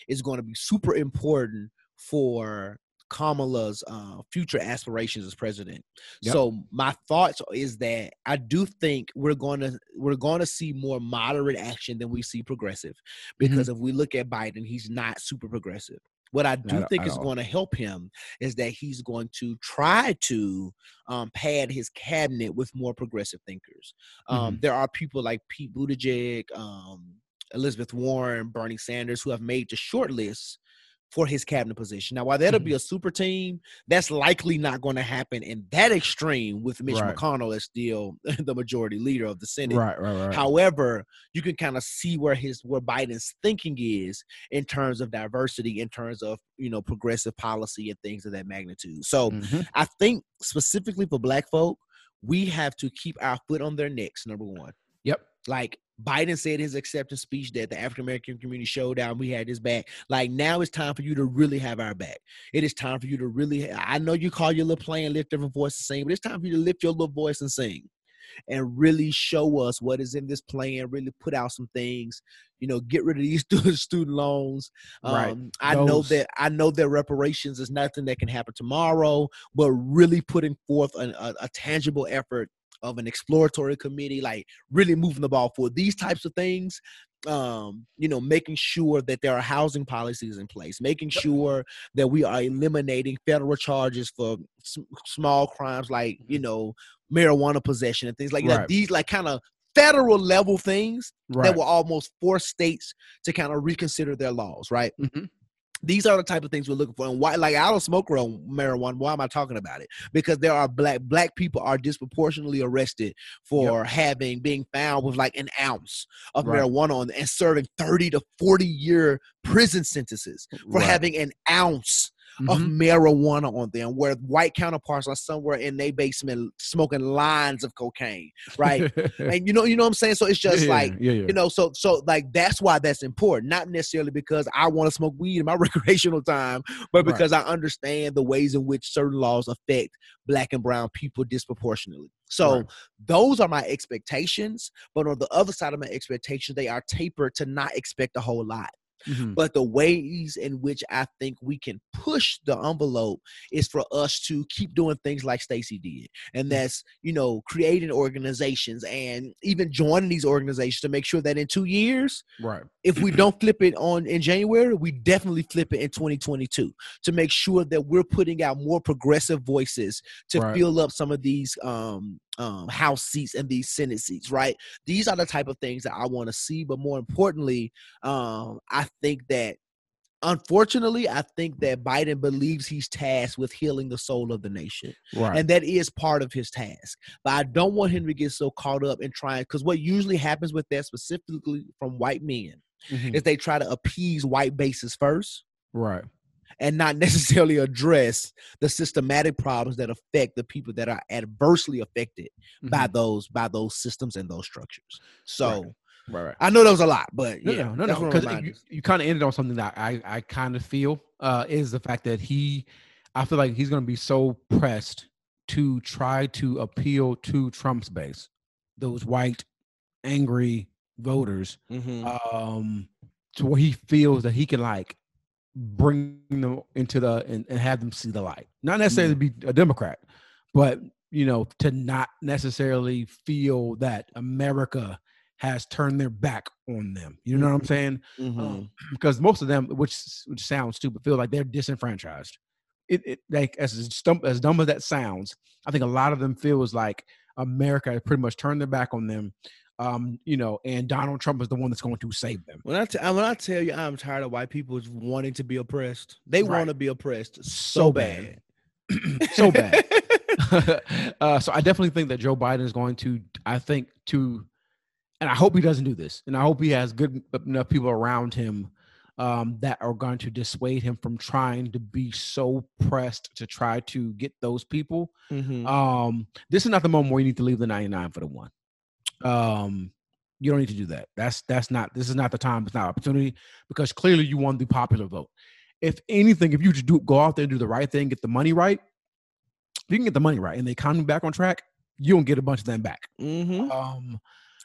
is going to be super important for Kamala's uh, future aspirations as president. Yep. So my thoughts is that I do think we're going to we're going to see more moderate action than we see progressive, because mm-hmm. if we look at Biden, he's not super progressive. What I do not think is going to help him is that he's going to try to um, pad his cabinet with more progressive thinkers. Um, mm-hmm. There are people like Pete Buttigieg, um, Elizabeth Warren, Bernie Sanders, who have made the short list for his cabinet position. Now, while that'll mm-hmm. be a super team, that's likely not going to happen in that extreme with Mitch right. McConnell as still the majority leader of the Senate. Right, right, right. However, you can kind of see where his where Biden's thinking is in terms of diversity, in terms of, you know, progressive policy and things of that magnitude. So mm-hmm. I think specifically for Black folk, we have to keep our foot on their necks, number one. Yep. Like, Biden said his acceptance speech that the African-American community showed down, we had his back. Like, now it's time for you to really have our back. It is time for you to really, I know you call your little play and lift different voice and sing, but it's time for you to lift your little voice and sing and really show us what is in this plan, really put out some things, you know, get rid of these student loans. Um, right. I Those. know that I know that reparations is nothing that can happen tomorrow, but really putting forth an, a, a tangible effort of an exploratory committee, like really moving the ball forward, these types of things, um, you know, making sure that there are housing policies in place, making sure that we are eliminating federal charges for s- small crimes like, you know, marijuana possession and things like that. Right. These like kind of federal level things right. that will almost force states to kind of reconsider their laws, right? Mm-hmm. These are the type of things we're looking for. And why, like, I don't smoke real marijuana. Why am I talking about it? Because there are black, black people are disproportionately arrested for yep. having, being found with like an ounce of right. marijuana on, and serving thirty to forty year prison sentences for right. having an ounce mm-hmm. of marijuana on them, where white counterparts are somewhere in their basement smoking lines of cocaine, right? And you know, you know what I'm saying? So it's just yeah, like, yeah, yeah, yeah. you know, so, so like, that's why that's important. Not necessarily because I want to smoke weed in my recreational time, but because right. I understand the ways in which certain laws affect Black and brown people disproportionately. So right. those are my expectations, but on the other side of my expectations, they are tapered to not expect a whole lot. Mm-hmm. But the ways in which I think we can push the envelope is for us to keep doing things like Stacey did. And that's, you know, creating organizations and even joining these organizations to make sure that in two years, right. if we don't flip it on in January, we definitely flip it in twenty twenty-two to make sure that we're putting out more progressive voices to right. fill up some of these um, um, House seats and these Senate seats, right? These are the type of things that I want to see. But more importantly, um, I think that Unfortunately, I think that Biden believes he's tasked with healing the soul of the nation. Right. And that is part of his task. But I don't want him to get so caught up in trying, because what usually happens with that, specifically from white men, mm-hmm. is they try to appease white bases first. Right. And not necessarily address the systematic problems that affect the people that are adversely affected mm-hmm. by those by those systems and those structures. So right. Right, right. I know that was a lot, but no, yeah, no, no, because no, you, you kind of ended on something that I, I kind of feel uh, is the fact that he, I feel like he's going to be so pressed to try to appeal to Trump's base, those white, angry voters, mm-hmm. um, to where he feels that he can like bring them into the and, and have them see the light. Not necessarily mm-hmm. be a Democrat, but you know, to not necessarily feel that America has turned their back on them. You know what I'm saying? Mm-hmm. Um, because most of them, which, which sounds stupid, feel like they're disenfranchised. It, it like as dumb, as dumb as that sounds, I think a lot of them feels like America has pretty much turned their back on them. Um, you know, and Donald Trump is the one that's going to save them. When I, t- when I tell you, I'm tired of white people wanting to be oppressed. They right. want to be oppressed so, so bad. bad. so bad. uh, so I definitely think that Joe Biden is going to, I think to, and I hope he doesn't do this. And I hope he has good enough people around him um, that are going to dissuade him from trying to be so pressed to try to get those people. Mm-hmm. Um, this is not the moment where you need to leave the ninety-nine for the one. Um, you don't need to do that. That's that's not, this is not the time. It's not an opportunity, because clearly you won the popular vote. If anything, if you just do, go out there and do the right thing, get the money right, if you can get the money right and the economy back on track, you don't get a bunch of them back. Mm-hmm. Um,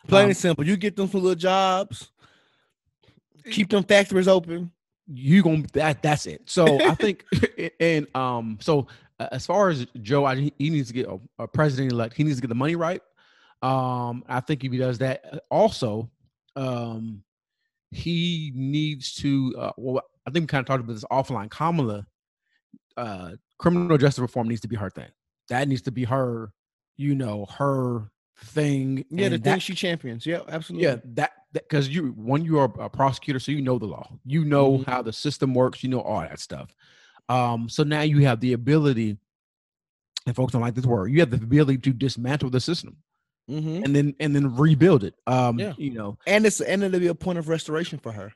Plain and um, simple. You get them some little jobs, keep them factories open. You gonna that that's it. So I think, and um, so as far as Joe, I, he needs to get a, a president elect. He needs to get the money right. Um, I think if he does that, also, um, he needs to. Uh, well, I think we kind of talked about this offline. Kamala, uh, criminal justice reform needs to be her thing. That needs to be her. You know her. thing yeah the that, thing she champions yeah absolutely yeah that because you one you are a prosecutor, so you know the law, you know mm-hmm. how the system works, you know all that stuff. Um so now you have the ability, and folks don't like this word, you have the ability to dismantle the system mm-hmm. and then and then rebuild it. Um yeah. You know, and it's and it'll be a point of restoration for her.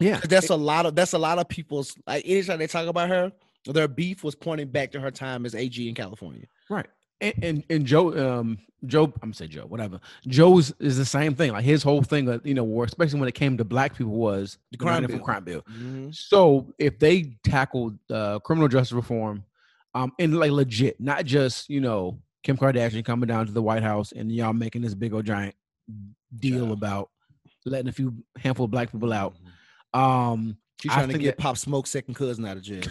Yeah, that's it, a lot of that's a lot of people's, like, anytime they talk about her, their beef was pointing back to her time as A G in California. Right. And, and and Joe, um, Joe, I'm gonna say Joe, whatever. Joe's is the same thing. Like his whole thing, you know, war, especially when it came to black people, was the crime bill. Crime bill. Mm-hmm. So if they tackled uh, criminal justice reform, um, and like legit, not just you know Kim Kardashian coming down to the White House and y'all making this big old giant deal yeah. about letting a few handful of black people out. Mm-hmm. Um, She's trying I to get that, Pop Smoke's second cousin out of jail.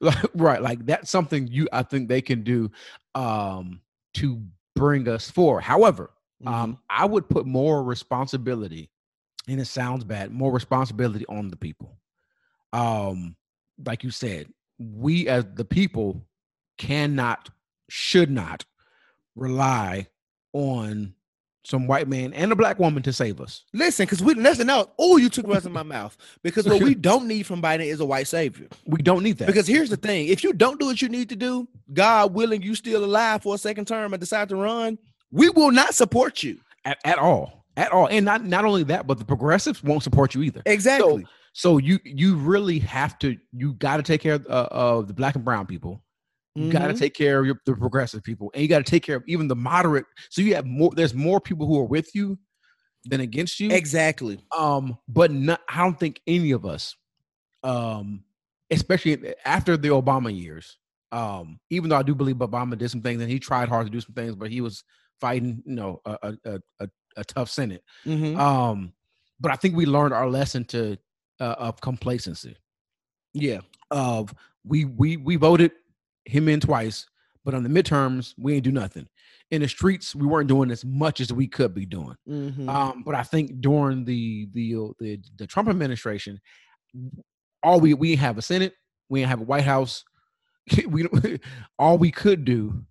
Like, right. Like that's something you, I think they can do um, to bring us forward. However, mm-hmm. um, I would put more responsibility, and it sounds bad, more responsibility on the people. Um, like you said, we as the people cannot, should not rely on some white man and a black woman to save us. Listen, because we listen out. Oh, you took words in my mouth. Because what we don't need from Biden is a white savior. We don't need that. Because here's the thing: if you don't do what you need to do, God willing, you still alive for a second term and decide to run, we will not support you at, at all, at all. And not not only that, but the progressives won't support you either. Exactly. So, so you you really have to. You got to take care of, uh, of the black and brown people. You mm-hmm. got to take care of your, the progressive people, and you got to take care of even the moderate. So you have more. There's more people who are with you than against you. Exactly. Um, but not, I don't think any of us, um, especially after the Obama years. Um, even though I do believe Obama did some things, and he tried hard to do some things, but he was fighting, you know, a a a, a tough Senate. Mm-hmm. Um, but I think we learned our lesson to uh, of complacency. Yeah. Of we we we voted him in twice, but on the midterms we ain't do nothing. In the streets we weren't doing as much as we could be doing. Mm-hmm. Um, but I think during the, the the the Trump administration, all we we have a Senate, we didn't have a White House. We all we could do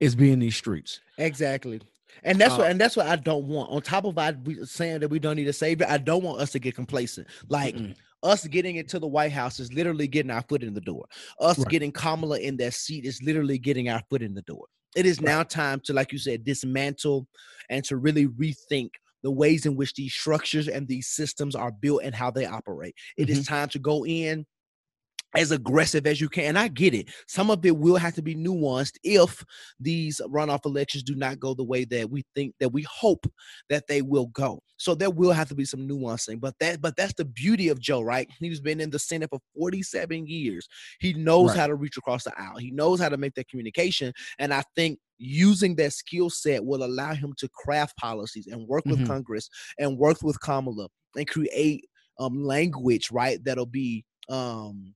is be in these streets. Exactly. And that's uh, what and that's what I don't want. On top of I saying that we don't need a savior, I don't want us to get complacent. Like mm-mm. us getting into the White House is literally getting our foot in the door. Us right. getting Kamala in that seat is literally getting our foot in the door. It is right. now time to, like you said, dismantle and to really rethink the ways in which these structures and these systems are built and how they operate. It mm-hmm. is time to go in as aggressive as you can. And I get it. Some of it will have to be nuanced if these runoff elections do not go the way that we think, that we hope that they will go. So there will have to be some nuancing, but that, but that's the beauty of Joe, right? He's been in the Senate for forty-seven years. He knows right. how to reach across the aisle. He knows how to make that communication. And I think using that skill set will allow him to craft policies and work mm-hmm. with Congress and work with Kamala and create um, language, right? That'll be, um,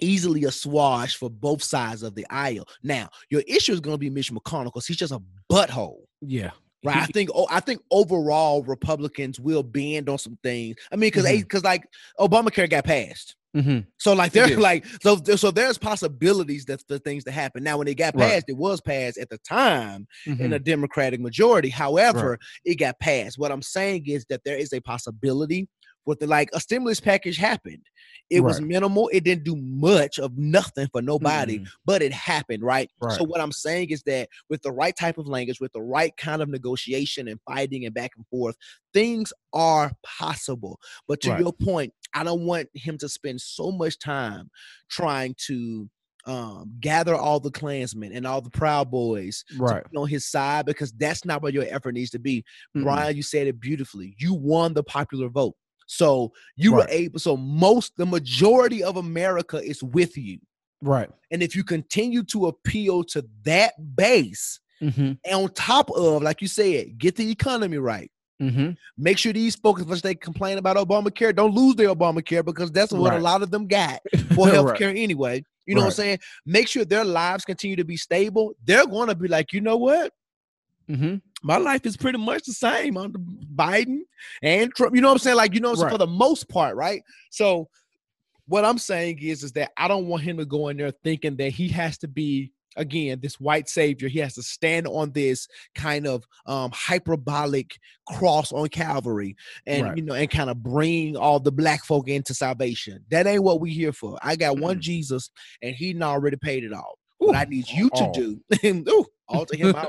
easily a swash for both sides of the aisle. Now, your issue is going to be Mitch McConnell because he's just a butthole. Yeah. Right. I think oh, I think overall Republicans will bend on some things. I mean, because because mm-hmm. like Obamacare got passed. Mm-hmm. So like there's like so so there's possibilities that for things to happen. Now, when it got passed, right. it was passed at the time mm-hmm. in a Democratic majority. However, right. it got passed. What I'm saying is that there is a possibility. What the like a stimulus package happened. It right. was minimal. It didn't do much of nothing for nobody, mm. but it happened, right? right? So what I'm saying is that with the right type of language, with the right kind of negotiation and fighting and back and forth, things are possible. But to right. your point, I don't want him to spend so much time trying to um, gather all the Klansmen and all the Proud Boys right. on his side, because that's not where your effort needs to be. Mm. Brian, you said it beautifully. You won the popular vote. So you right. were able, so most, the majority of America is with you. Right. And if you continue to appeal to that base mm-hmm. and on top of, like you said, get the economy right. Mm-hmm. Make sure these folks, unless they complain about Obamacare, don't lose their Obamacare because that's what right. a lot of them got for healthcare right. anyway. You know right. what I'm saying? Make sure their lives continue to be stable. They're going to be like, you know what? Mm-hmm. My life is pretty much the same under Biden and Trump. You know what I'm saying? Like, you know, right. for the most part, right? So what I'm saying is, is that I don't want him to go in there thinking that he has to be, again, this white savior. He has to stand on this kind of um, hyperbolic cross on Calvary and, right. you know, and kind of bring all the black folk into salvation. That ain't what we here for. I got mm-hmm. one Jesus and he already paid it all. What I need you to do, ooh, all to him. I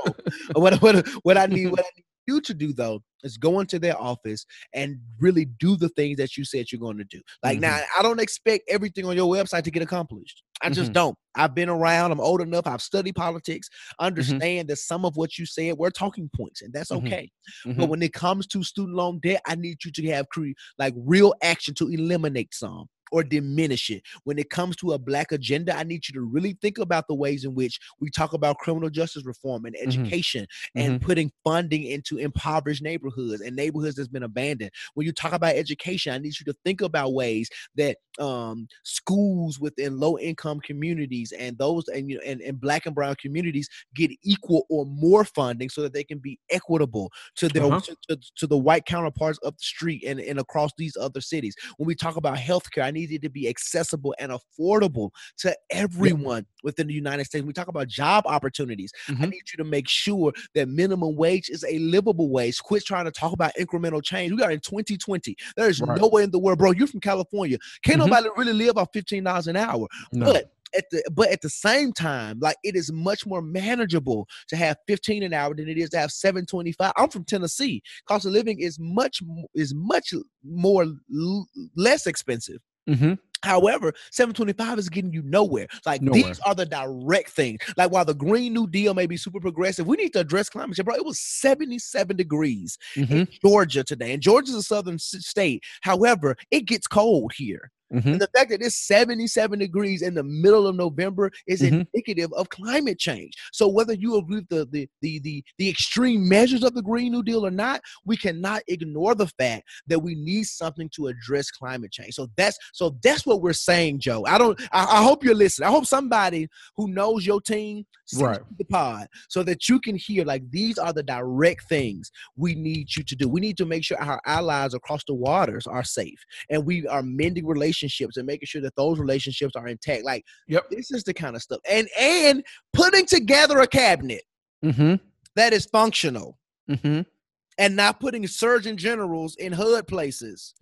what, what, what I need, what I need you to do though, is go into their office and really do the things that you said you're going to do. Like mm-hmm. now, I don't expect everything on your website to get accomplished. I just mm-hmm. don't. I've been around. I'm old enough. I've studied politics. Understand mm-hmm. that some of what you said were talking points, and that's mm-hmm. okay. Mm-hmm. But when it comes to student loan debt, I need you to have cre- like real action to eliminate some. Or diminish it. When it comes to a black agenda, I need you to really think about the ways in which we talk about criminal justice reform and education mm-hmm. and mm-hmm. putting funding into impoverished neighborhoods and neighborhoods that's been abandoned. When you talk about education, I need you to think about ways that um, schools within low-income communities and those and you know and, and black and brown communities get equal or more funding so that they can be equitable to their uh-huh. to, to, to the white counterparts up the street and, and across these other cities. When we talk about healthcare, I need needed to be accessible and affordable to everyone within the United States. We talk about job opportunities. Mm-hmm. I need you to make sure that minimum wage is a livable wage. Quit trying to talk about incremental change. We are in twenty twenty. There is right. no way in the world, bro. You're from California. Can't mm-hmm. nobody really live off fifteen dollars an hour. No. But At the, but at the same time, like it is much more manageable to have fifteen an hour than it is to have seven twenty-five. I'm from Tennessee. Cost of living is much is much more l- less expensive. Mm-hmm. However, seven twenty-five is getting you nowhere. Like nowhere. These are the direct things. Like while the Green New Deal may be super progressive, we need to address climate change. Bro, it was seventy-seven degrees mm-hmm. in Georgia today, and Georgia's a southern state. However, it gets cold here. Mm-hmm. And the fact that it's seventy-seven degrees in the middle of November is mm-hmm. indicative of climate change. So whether you agree with the, the, the, the, the extreme measures of the Green New Deal or not, we cannot ignore the fact that we need something to address climate change. So that's so that's what we're saying, Joe. I don't. I, I hope you're listening. I hope somebody who knows your team sees right. the pod so that you can hear like these are the direct things we need you to do. We need to make sure our allies across the waters are safe and we are mending relationships. Relationships and making sure that those relationships are intact. Like, yep. this is the kind of stuff. And and putting together a cabinet. Mm-hmm. that is functional, mm-hmm. and not putting surgeon generals in hood places.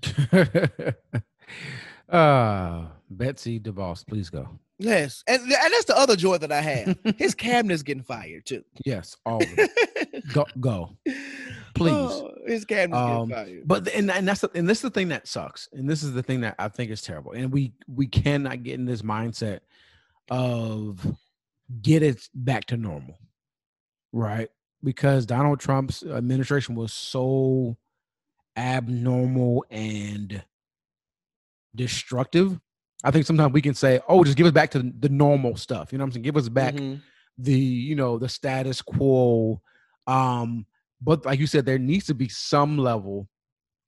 uh, Betsy DeVos, please go. Yes. And, and that's the other joy that I have. His cabinet's getting fired too. Yes. All of it. go, go, please. Oh, his cabinet's um, getting fired. But, and, and that's, the, and this is the thing that sucks. And this is the thing that I think is terrible. And we, we cannot get in this mindset of get it back to normal. Right. Because Donald Trump's administration was so abnormal and destructive. I think sometimes we can say, oh, just give us back to the normal stuff. You know what I'm saying? Give us back mm-hmm. the, you know, the status quo. Um, but like you said, there needs to be some level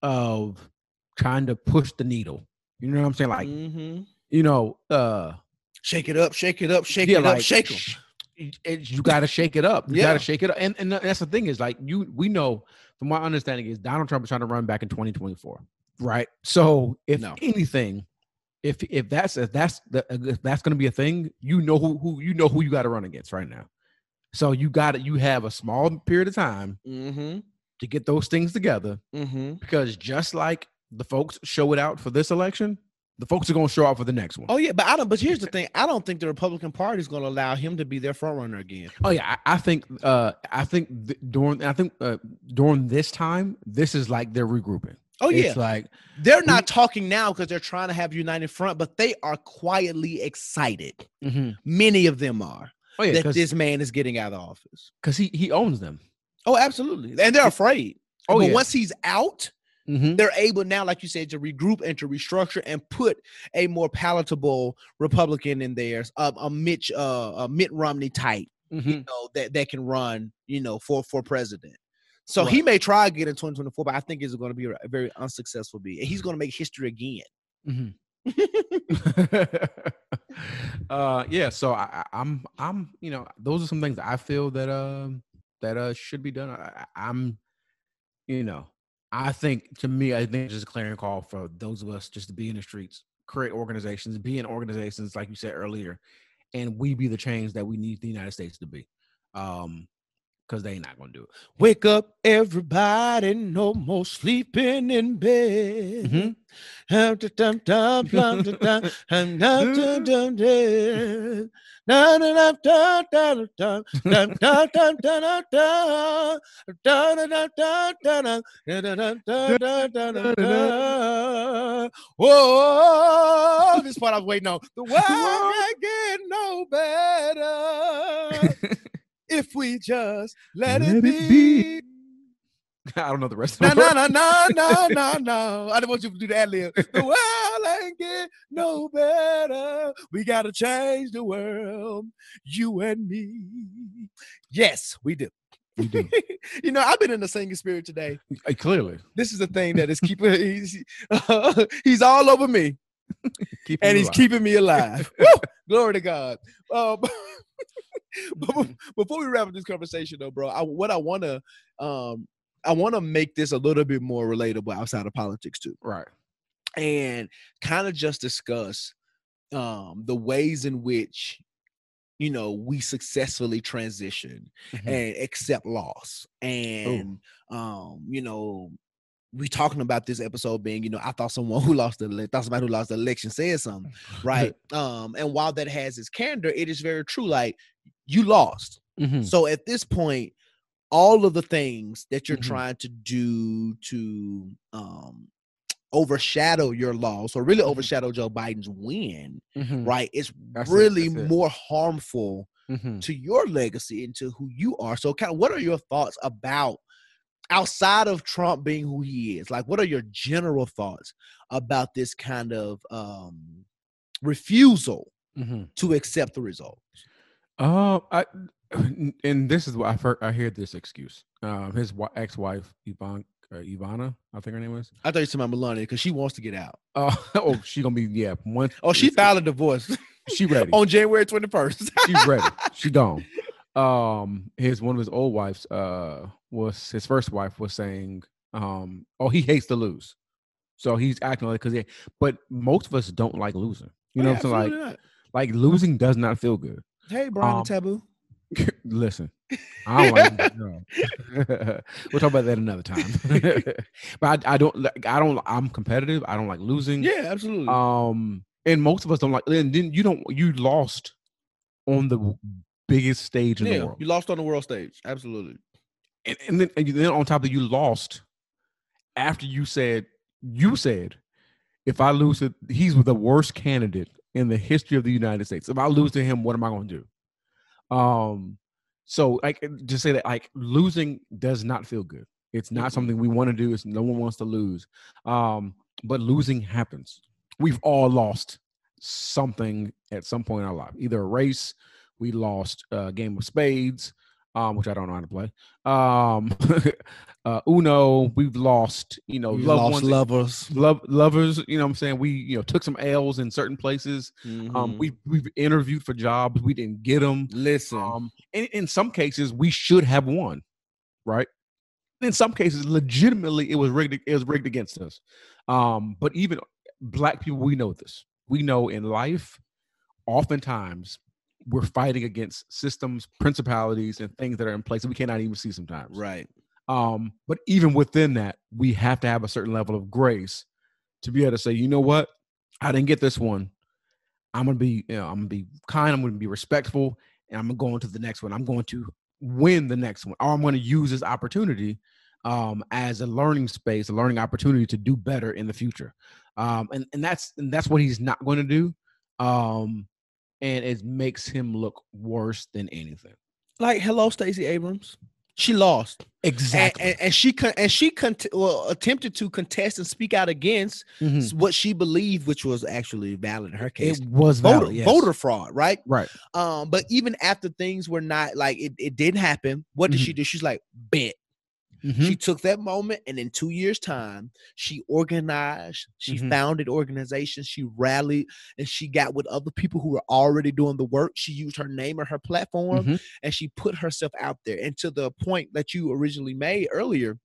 of trying to push the needle. You know what I'm saying? Like, mm-hmm. you know, uh, shake it up, shake it up, shake yeah, it like, up, shake them. Sh- you got to shake it up. You yeah. got to shake it up. And, and that's the thing is like you, we know from my understanding is Donald Trump is trying to run back in twenty twenty-four. Right. So if no. anything, If if that's if that's the, if that's going to be a thing, you know who, who you know who you got to run against right now. So you got you have a small period of time mm-hmm. to get those things together mm-hmm. because just like the folks show it out for this election, the folks are going to show out for the next one. Oh yeah, but I don't. But here's the thing: I don't think the Republican Party is going to allow him to be their front runner again. Oh yeah, I, I think uh, I think th- during I think uh, during this time, this is like they're regrouping. Oh yeah, it's like they're not talking now because they're trying to have united front, but they are quietly excited. Mm-hmm. Many of them are oh, yeah, that this man is getting out of office because he he owns them. Oh, absolutely, and they're afraid. Oh, but yeah. once he's out, mm-hmm. they're able now, like you said, to regroup and to restructure and put a more palatable Republican in there, a, a Mitch, uh, a Mitt Romney type, mm-hmm. you know, that that can run, you know, for for president. So right. he may try again in twenty twenty-four, but I think it's going to be a very unsuccessful bid. He's going to make history again. Mm-hmm. uh, yeah. So I, I'm, I'm, you know, those are some things that I feel that uh, that uh, should be done. I, I'm, you know, I think to me, I think it's just a clearing call for those of us just to be in the streets, create organizations, be in organizations like you said earlier, and we be the change that we need the United States to be. Um, Because they ain't not going to do it. Wake up, everybody, no more sleeping in bed. Whoa, this part I was waiting on. The world can't get no better. If we just let, let it, be. it be. I don't know the rest of it. No, no, no, no, no, no. I didn't want you to do the ad lib. The world ain't get no better. We got to change the world. You and me. Yes, we do. We do. You know, I've been in the singing spirit today. Uh, clearly. This is the thing that is keeping, he's, uh, he's all over me. And he's alive. Keeping me alive. Woo! Glory to God. Um, but before we wrap up this conversation, though, bro, I, what I want to, um, I want to make this a little bit more relatable outside of politics too, right? And kind of just discuss um, the ways in which, you know, we successfully transition mm-hmm. and accept loss, and Ooh. um, you know. We're talking about this episode being, you know, I thought someone who lost the thought somebody who lost the election said something, right? Um, and while that has its candor, it is very true. Like you lost, mm-hmm. so at this point, all of the things that you're mm-hmm. trying to do to um, overshadow your loss, or really mm-hmm. overshadow Joe Biden's win, mm-hmm. right? It's that's really it, that's more it. harmful mm-hmm. to your legacy and to who you are. So, kind of, what are your thoughts about? Outside of Trump being who he is, like, what are your general thoughts about this kind of um, refusal mm-hmm. to accept the results? Uh, I, and this is what I've heard. I hear this excuse. Um, his ex-wife, Yvonne, uh, Ivana, I think her name was. I thought you said my Melania because she wants to get out. Uh, oh, she gonna be yeah. One, oh, she filed a divorce. She ready on January twenty-first. She's ready. She gone. Um, his one of his old wives. Uh. was his first wife was saying, um, oh, he hates to lose. So he's acting like, cause yeah, but most of us don't like losing. You know yeah, what I'm saying? Like, like losing does not feel good. Hey, Brian, um, the taboo. Listen, I want to know. We'll talk about that another time. But I, I don't, I don't, I'm competitive. I don't like losing. Yeah, absolutely. Um, and most of us don't like. And then you don't, you lost on the biggest stage in yeah, the world. You lost on the world stage, absolutely. And, and then, and then on top of you lost after you said, you said, if I lose it, he's the worst candidate in the history of the United States. If I lose to him, what am I going to do? Um, so like, just say that like losing does not feel good. It's not something we want to do. It's no one wants to lose. Um, but losing happens. We've all lost something at some point in our life, either a race. We lost a uh, game of spades, um, which I don't know how to play. Um, uh, Uno, we've lost, you know, we loved lost lovers, love lovers. You know what I'm saying? We, you know, took some L's in certain places. Mm-hmm. Um, we, we've interviewed for jobs. We didn't get them. Listen, um, and in some cases we should have won. Right. In some cases, legitimately, it was rigged. It was rigged against us. Um, but even black people, we know this, we know in life, oftentimes, we're fighting against systems, principalities, and things that are in place that we cannot even see sometimes. Right. Um, but even within that, we have to have a certain level of grace to be able to say, you know what? I didn't get this one. I'm going to be, you know, I'm going to be kind. I'm going to be respectful, and I'm going to go into the next one. I'm going to win the next one, or I'm going to use this opportunity um, as a learning space, a learning opportunity to do better in the future. Um, and, and that's, and that's what he's not going to do. Um, And it makes him look worse than anything. Like, hello, Stacey Abrams. She lost. Exactly. And, and, and she con- and she con- well, attempted to contest and speak out against mm-hmm. what she believed, which was actually valid in her case. It was voter, valid, yes. voter fraud, right? Right. Um, but even after things were not, like, it, it didn't happen, what did mm-hmm. she do? She's like, bet. Mm-hmm. She took that moment, and in two years' time, she organized, she mm-hmm. founded organizations, she rallied, and she got with other people who were already doing the work. She used her name or her platform, mm-hmm. and she put herself out there. And to the point that you originally made earlier,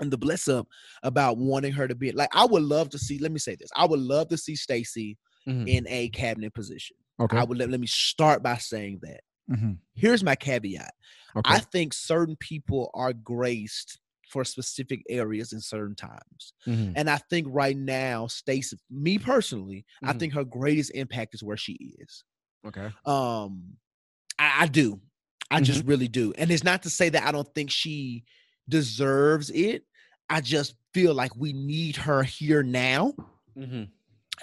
and the bless up about wanting her to be, like, I would love to see, let me say this, I would love to see Stacey mm-hmm. in a cabinet position. Okay. I would let, let me start by saying that. Mm-hmm. Here's my caveat. Okay. I think certain people are graced for specific areas in certain times. Mm-hmm. And I think right now, Stacey, me personally, mm-hmm. I think her greatest impact is where she is. Okay. Um, I, I do. I mm-hmm. just really do. And it's not to say that I don't think she deserves it. I just feel like we need her here now. Mm-hmm.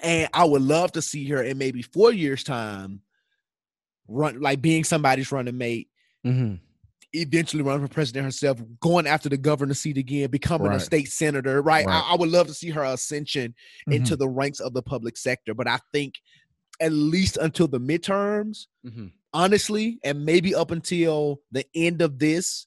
And I would love to see her in maybe four years' time run, like being somebody's running mate, mm-hmm. eventually running for president herself, going after the governor seat again, becoming right. a state senator, right? right. I, I would love to see her ascension mm-hmm. into the ranks of the public sector. But I think at least until the midterms, mm-hmm. honestly, and maybe up until the end of this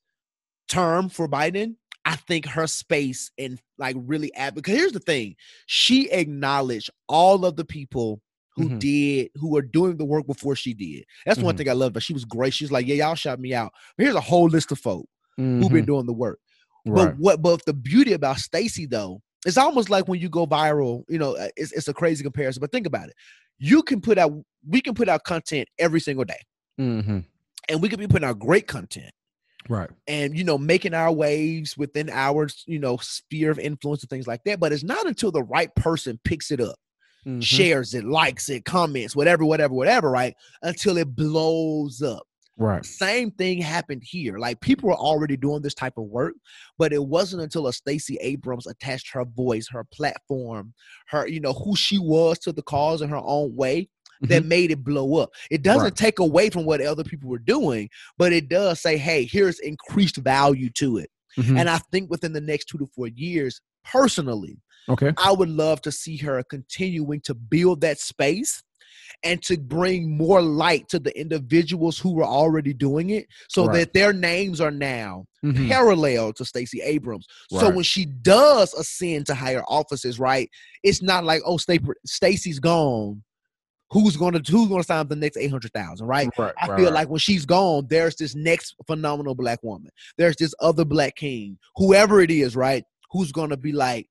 term for Biden, I think her space and like really advocate. Here's the thing. She acknowledged all of the people who mm-hmm. did, who were doing the work before she did. That's mm-hmm. one thing I love about. She was great. She's like, yeah, y'all shout me out. But here's a whole list of folk mm-hmm. who've been doing the work. Right. But what? But the beauty about Stacey, though, it's almost like when you go viral, you know, it's, it's a crazy comparison, but think about it. You can put out, we can put out content every single day. Mm-hmm. And we could be putting out great content. Right. And, you know, making our waves within our, you know, sphere of influence and things like that. But it's not until the right person picks it up. Mm-hmm. Shares it, likes it, comments, whatever, whatever, whatever, right? Until it blows up. Right. Same thing happened here. Like, people were already doing this type of work, but it wasn't until a Stacey Abrams attached her voice, her platform, her, you know, who she was to the cause in her own way mm-hmm. that made it blow up. It doesn't right. take away from what other people were doing, but it does say, hey, here's increased value to it. Mm-hmm. And I think within the next two to four years, personally, okay, I would love to see her continuing to build that space and to bring more light to the individuals who were already doing it so right. that their names are now mm-hmm. parallel to Stacey Abrams. Right. So when she does ascend to higher offices, right, it's not like, oh, Stacey's gone. Who's gonna who's gonna sign the next eight hundred thousand, right? right? I right, feel right. like when she's gone, there's this next phenomenal black woman. There's this other black king, whoever it is, right? Who's gonna be like,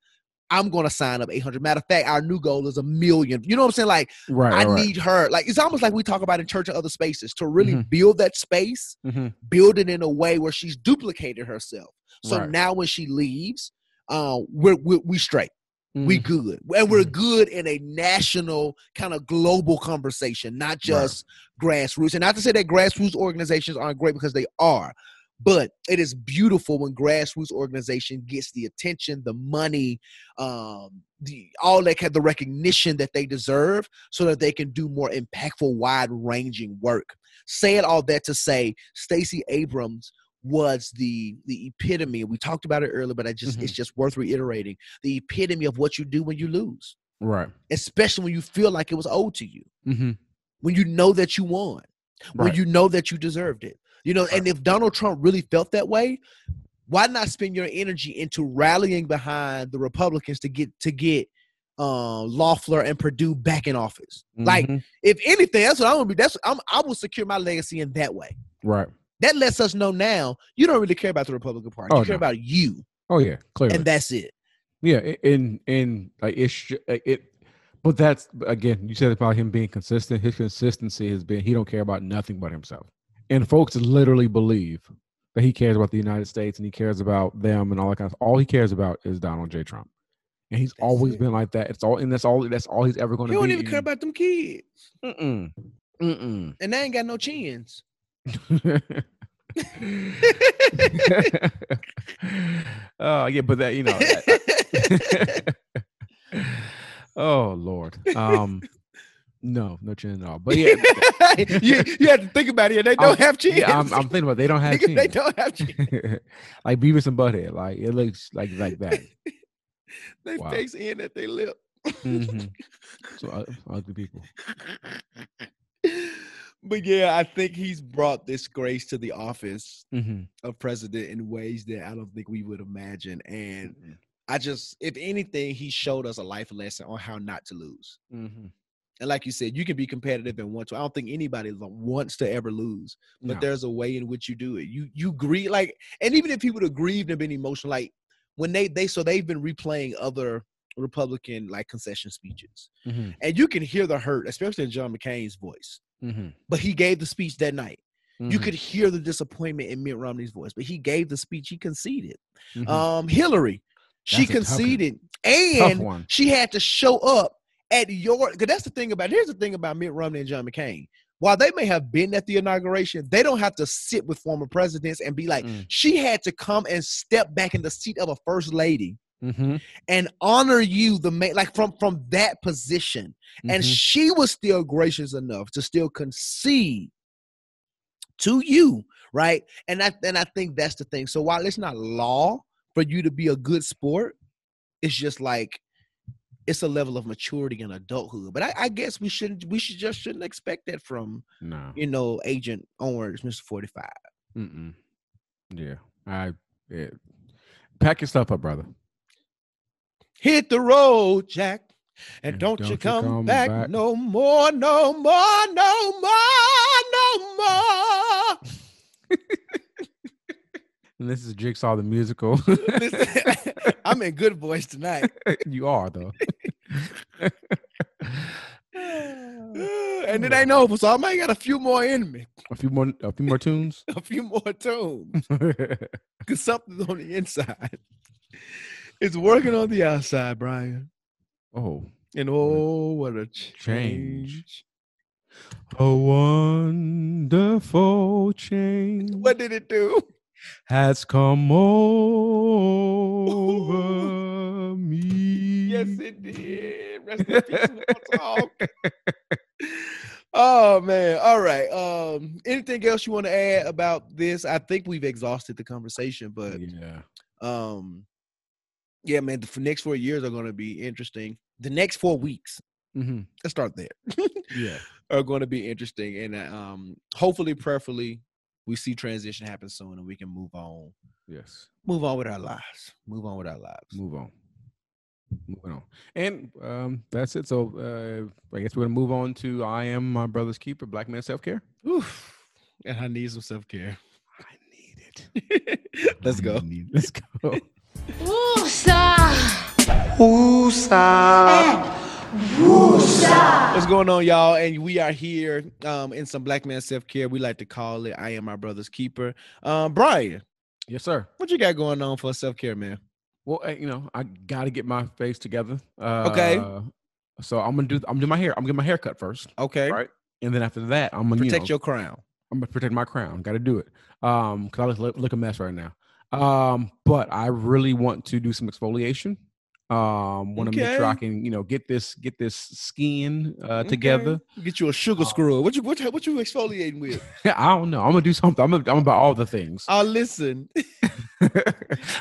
I'm going to sign up eight hundred. Matter of fact, our new goal is a million. You know what I'm saying? Like, right, I right. need her. Like, it's almost like we talk about in church and other spaces to really mm-hmm. build that space, mm-hmm. build it in a way where she's duplicated herself. So right. now when she leaves, uh, we're, we're, we're straight. Mm-hmm. We good. And we're mm-hmm. good in a national kind of global conversation, not just right. grassroots. And not to say that grassroots organizations aren't great, because they are. But it is beautiful when grassroots organization gets the attention, the money, um, the, all that kind of the recognition that they deserve, so that they can do more impactful, wide-ranging work. Saying all that to say, Stacey Abrams was the the epitome. We talked about it earlier, but I just mm-hmm. it's just worth reiterating the epitome of what you do when you lose, right? Especially when you feel like it was owed to you, mm-hmm. when you know that you won, right. when you know that you deserved it. You know, and if Donald Trump really felt that way, why not spend your energy into rallying behind the Republicans to get to get uh, Loeffler and Perdue back in office? Mm-hmm. Like, if anything, that's what I'm gonna be. That's I'm, I will secure my legacy in that way. Right. That lets us know now you don't really care about the Republican Party. Oh, you care no. about you. Oh yeah, clearly. And that's it. Yeah, and and like it's it. But that's again, you said about him being consistent. His consistency has been he don't care about nothing but himself. And folks literally believe that he cares about the United States and he cares about them and all that kind of stuff. All he cares about is Donald J. Trump. And he's that's always it. been like that. It's all, and that's all, that's all he's ever going to be. He don't even care about them kids. Mm-mm. Mm-mm. And they ain't got no chins. Oh, yeah, but that, you know. That, oh, Lord. Um, No, no chin at all. But yeah, you you have to think about it. Yeah, they don't I'm, have chin. Yeah, I'm, I'm thinking about it. They don't have chin. They don't have chin. Like Beavis and Butthead. Like it looks like like that. They wow. face in at their lip. Mm-hmm. So uh, ugly people. But yeah, I think he's brought this grace to the office mm-hmm. of president in ways that I don't think we would imagine. And mm-hmm. I just, if anything, he showed us a life lesson on how not to lose. Mm-hmm. And like you said, you can be competitive and want to. I don't think anybody wants to ever lose, but no. there's a way in which you do it. You you grieve, like, and even if people have grieved and been emotional, like when they they so they've been replaying other Republican like concession speeches, mm-hmm. and you can hear the hurt, especially in John McCain's voice. Mm-hmm. But he gave the speech that night. Mm-hmm. You could hear the disappointment in Mitt Romney's voice, but he gave the speech. He conceded. Mm-hmm. Um, Hillary, That's she conceded, and she had to show up. At your, because that's the thing about, here's the thing about Mitt Romney and John McCain. While they may have been at the inauguration, they don't have to sit with former presidents and be like, mm. she had to come and step back in the seat of a first lady mm-hmm. and honor you, the man, like from, from that position. Mm-hmm. And she was still gracious enough to still concede to you, right? And I, and I think that's the thing. So while it's not law for you to be a good sport, it's just like, it's a level of maturity and adulthood, but I, I guess we shouldn't. We should just shouldn't expect that from, no. you know, Agent Orange, Mister forty-five. Mm-mm. Yeah, I yeah. pack your stuff up, brother. Hit the road, Jack, and, and don't, don't you come, you come back, back no more, no more, no more, no more. And this is Jigsaw the Musical. I'm in good voice tonight. You are, though. And it ain't over, so I might got a few more in me. A few more, a few more tunes? A few more tunes. Because something's on the inside. It's working on the outside, Brian. Oh. And oh, what a change. change. A wonderful change. What did it do? Has come over me. Yes, it did. Rest in peace, we'll talk. Oh man. All right. Um, anything else you want to add about this? I think we've exhausted the conversation, but yeah. Um, yeah, man, the next four years are gonna be interesting. The next four weeks. Mm-hmm. Let's start there. Yeah. Are gonna be interesting. And um hopefully, prayerfully, we see transition happen soon and we can move on. Yes. Move on with our lives. Move on with our lives. Move on. Moving on. And um, that's it. So uh, I guess we're going to move on to I Am My Brother's Keeper, Black Man Self-Care. Oof. And I need some self-care. I need it. Let's go. Let's go. Ooh, sir. Woosah. Woosah. What's going on, y'all? And we are here um, in some Black Man Self-Care. We like to call it I Am My Brother's Keeper. Um, Brian. Yes, sir. What you got going on for self-care, man? Well, you know, I got to get my face together. Uh, okay. So I'm going to do I'm gonna do my hair. I'm going to get my hair cut first. Okay. Right? And then after that, I'm going to protect you know, your crown. I'm going to protect my crown. Got to do it. Um, because I look, look a mess right now. Um, but I really want to do some exfoliation. Um, want to okay. make sure I can, you know, get this, get this skin uh, okay. together. Get you a sugar um, scrub. What you, what, what you exfoliating with? I don't know. I'm gonna do something. I'm gonna, I'm about all the things. I'll listen.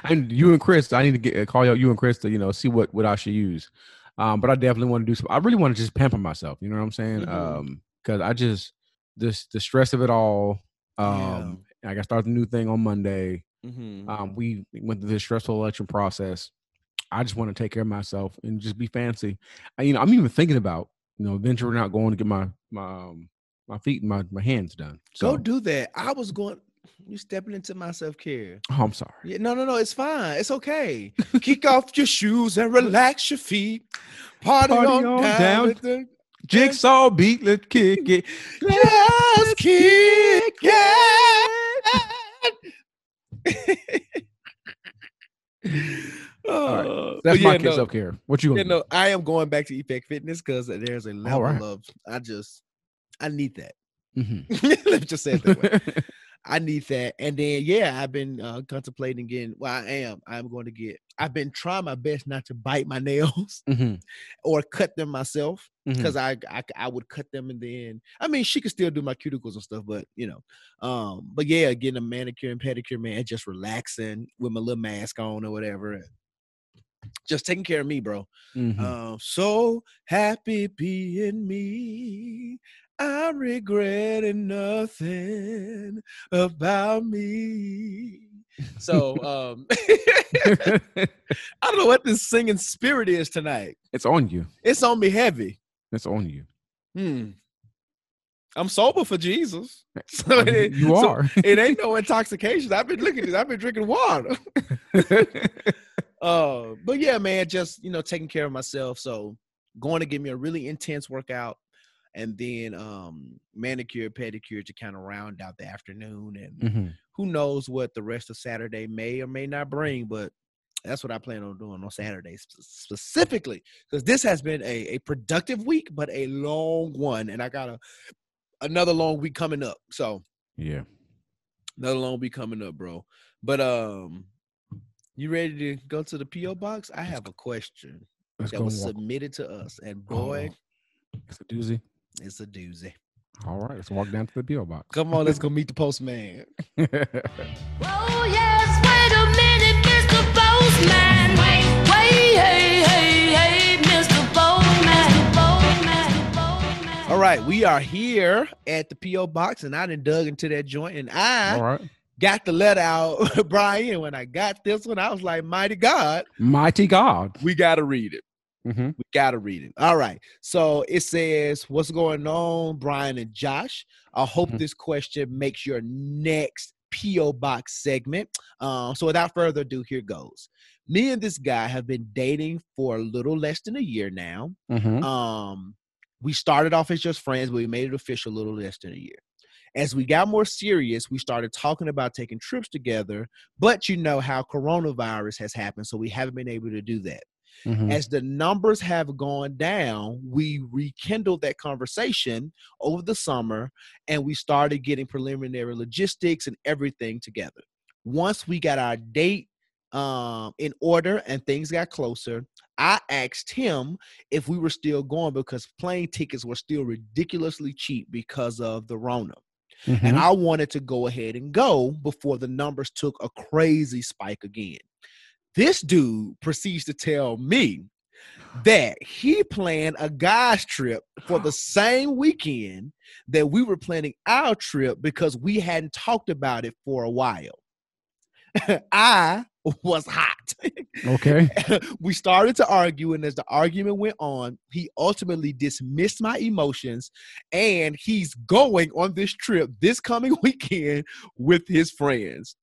And you and Chris, I need to get call y'all. You and Chris to, you know, see what what I should use. Um, but I definitely want to do some. I really want to just pamper myself. You know what I'm saying? Mm-hmm. Um, because I just this the stress of it all. Um, yeah. I got to start the new thing on Monday. Mm-hmm. Um, we went through this stressful election process. I just want to take care of myself and just be fancy. I, you know, I'm even thinking about, you know, venturing out going to get my my um, my feet and my, my hands done. So. Go do that. I was going. You're stepping into my self-care. Oh, I'm sorry. Yeah, no, no, no. It's fine. It's okay. Kick off your shoes and relax your feet. Party, Party on, on down. down. The jigsaw beat. Let's kick it. Just kick it. All right. That's yeah, my no, self-care. What you gonna yeah, do? No, I am going back to E PAC Fitness because there's a level right. of I just I need that. Mm-hmm. Let's just say it that way. I need that. And then yeah, I've been uh, contemplating again. Well, I am. I'm going to get. I've been trying my best not to bite my nails mm-hmm. or cut them myself because mm-hmm. I, I I would cut them and then I mean she could still do my cuticles and stuff, but you know, um, but yeah, getting a manicure and pedicure, man, just relaxing with my little mask on or whatever. And, just taking care of me, bro. Mm-hmm. Uh, so happy being me. I'm regretting nothing about me. So um, I don't know what this singing spirit is tonight. It's on you. It's on me heavy. It's on you. Hmm. I'm sober for Jesus. So it, you are. So it ain't no intoxication. I've been looking at this. I've been drinking water. Uh, but yeah, man, just, you know, taking care of myself. So going to give me a really intense workout and then, um, manicure, pedicure to kind of round out the afternoon and mm-hmm. who knows what the rest of Saturday may or may not bring, but that's what I plan on doing on Saturdays specifically because this has been a, a productive week, but a long one. And I got a, another long week coming up. So yeah, another long week coming up, bro. But, um, you ready to go to the P O box? I have a question Let's that was submitted to us, and boy, oh, it's a doozy. It's a doozy. All right, let's walk down to the P O box. Come on, let's go meet the postman. Oh yes, wait a minute, Mister Postman. Wait, wait, hey, hey, hey, Mister Postman, Postman, Postman. All right, we are here at the P O box, and I done dug into that joint, and I. All right. Got the letter out, Brian. When I got this one, I was like, mighty God. Mighty God. We got to read it. Mm-hmm. We got to read it. All right. So it says, what's going on, Brian and Josh? I hope mm-hmm. this question makes your next P O box segment. Um, so without further ado, here goes. Me and this guy have been dating for a little less than a year now. Mm-hmm. Um, we started off as just friends, but we made it official a little less than a year. As we got more serious, we started talking about taking trips together, but you know how coronavirus has happened, so we haven't been able to do that. Mm-hmm. As the numbers have gone down, we rekindled that conversation over the summer, and we started getting preliminary logistics and everything together. Once we got our date um, in order and things got closer, I asked him if we were still going because plane tickets were still ridiculously cheap because of the Rona. Mm-hmm. And I wanted to go ahead and go before the numbers took a crazy spike again. This dude proceeds to tell me that he planned a guy's trip for the same weekend that we were planning our trip because we hadn't talked about it for a while. I was hot. Okay. We started to argue, and as the argument went on, he ultimately dismissed my emotions, and he's going on this trip this coming weekend with his friends.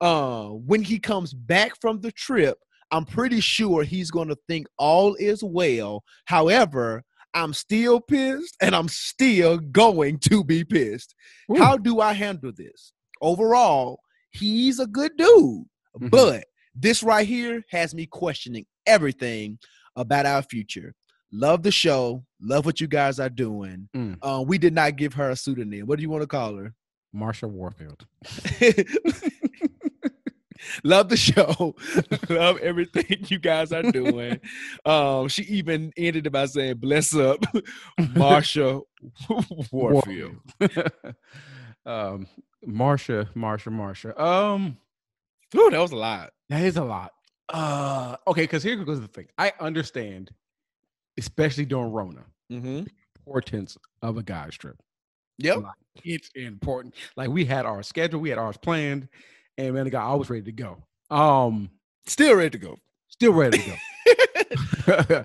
Uh, when he comes back from the trip, I'm pretty sure he's going to think all is well. However, I'm still pissed and I'm still going to be pissed. Ooh. How do I handle this? Overall, he's a good dude, mm-hmm. but this right here has me questioning everything about our future. Love the show. Love what you guys are doing. Mm. Uh, we did not give her a pseudonym. What do you want to call her? Marsha Warfield. Love the show. Love everything you guys are doing. Um, she even ended it by saying, bless up, Marsha Warfield. um, Marsha, Marsha, Marsha. Um, ooh, that was a lot. That is a lot. Uh, okay, because here goes the thing. I understand, especially during Rona, mm-hmm. the importance of a guys trip. Yep. Like, it's important. Like, we had our schedule, we had ours planned, and man, the guy, I was ready to go. Um, still ready to go. Still ready to go.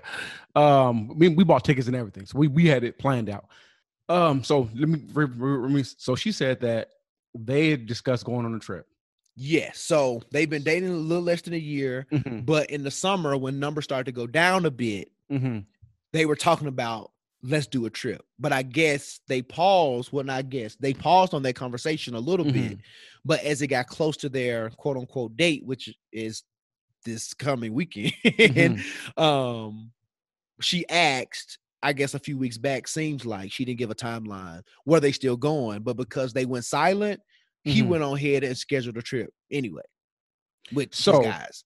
um, we, we bought tickets and everything, so we we had it planned out. Um, so let me, re, re, re, so she said that they had discussed going on a trip. Yes. So they've been dating a little less than a year, mm-hmm. but in the summer when numbers started to go down a bit, mm-hmm. they were talking about, let's do a trip. But I guess they paused. Well, not guess. They paused on that conversation a little mm-hmm. bit. But as it got close to their quote unquote date, which is this coming weekend, mm-hmm. um, she asked, I guess a few weeks back, seems like she didn't give a timeline. Were they still going? But because they went silent, mm-hmm. he went on ahead and scheduled a trip anyway with so, these guys.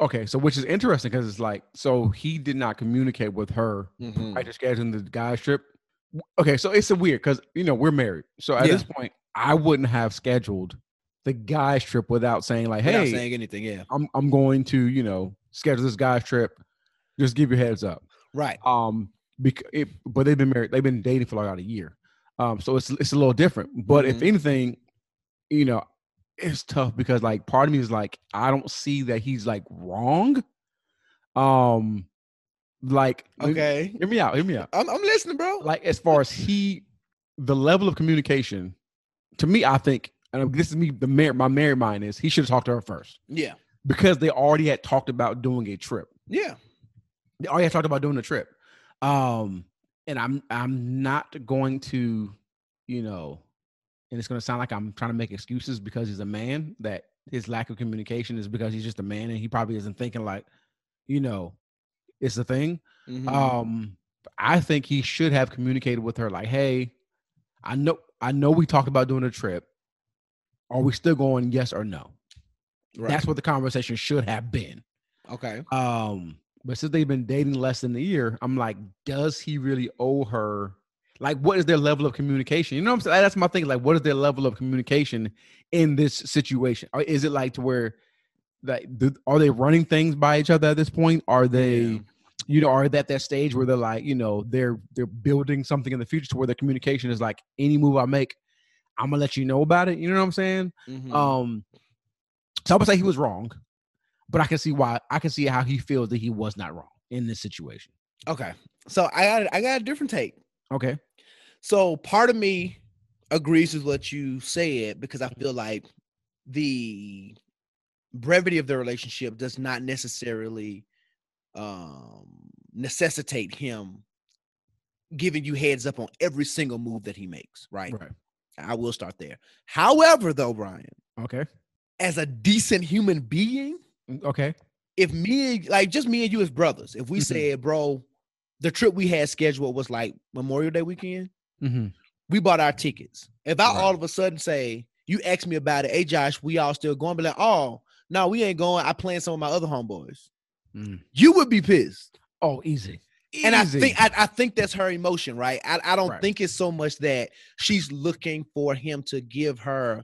Okay, so which is interesting because it's like, so he did not communicate with her mm-hmm. after scheduling the guys trip. Okay, so it's a weird because, you know, we're married. So at yeah. this point, I wouldn't have scheduled the guys trip without saying like, hey, without saying anything, yeah. I'm I'm going to, you know, schedule this guys trip. Just give your heads up. Right. Um, because it, but they've been married. They've been dating for like about a year. Um, so it's it's a little different. But mm-hmm. if anything, you know, it's tough because like part of me is like, I don't see that he's like wrong. Um, like, okay, hear, hear me out, hear me out. I'm, I'm listening, bro. Like as far as he, the level of communication to me, I think, and this is me, the mayor, my married mind is he should have talked to her first. Yeah. Because they already had talked about doing a trip. Yeah. They already had talked about doing a trip. Um, and I'm, I'm not going to, you know, and it's going to sound like I'm trying to make excuses because he's a man, that his lack of communication is because he's just a man and he probably isn't thinking like, you know, it's a thing. Mm-hmm. Um, I think he should have communicated with her like, hey, I know, I know we talked about doing a trip. Are we still going? Yes or no? Right. That's what the conversation should have been. Okay. Um, but since they've been dating less than a year, I'm like, does he really owe her? Like, what is their level of communication? You know what I'm saying? That's my thing. Like, what is their level of communication in this situation? Or is it like to where, like, do, are they running things by each other at this point? Are they, yeah. you know, are they at that stage where they're like, you know, they're they're building something in the future to where their communication is like, any move I make, I'm gonna let you know about it. You know what I'm saying? Mm-hmm. Um, so I would say he was wrong, but I can see why. I can see how he feels that he was not wrong in this situation. Okay, so I got I got a different take. Okay. So part of me agrees with what you said because I feel like the brevity of their relationship does not necessarily um, necessitate him giving you heads up on every single move that he makes, right? Right. I will start there. However, though, Brian. Okay. As a decent human being. Okay. If me, like just me and you as brothers, if we mm-hmm. said, bro, the trip we had scheduled was like Memorial Day weekend. Mm-hmm. We bought our tickets. If I right. all of a sudden say, you asked me about it, hey Josh, we all still going, be like, oh, no, we ain't going. I playing some of my other homeboys. Mm. You would be pissed. Oh, easy. And easy. I think I, I think that's her emotion, right? I, I don't right. think it's so much that she's looking for him to give her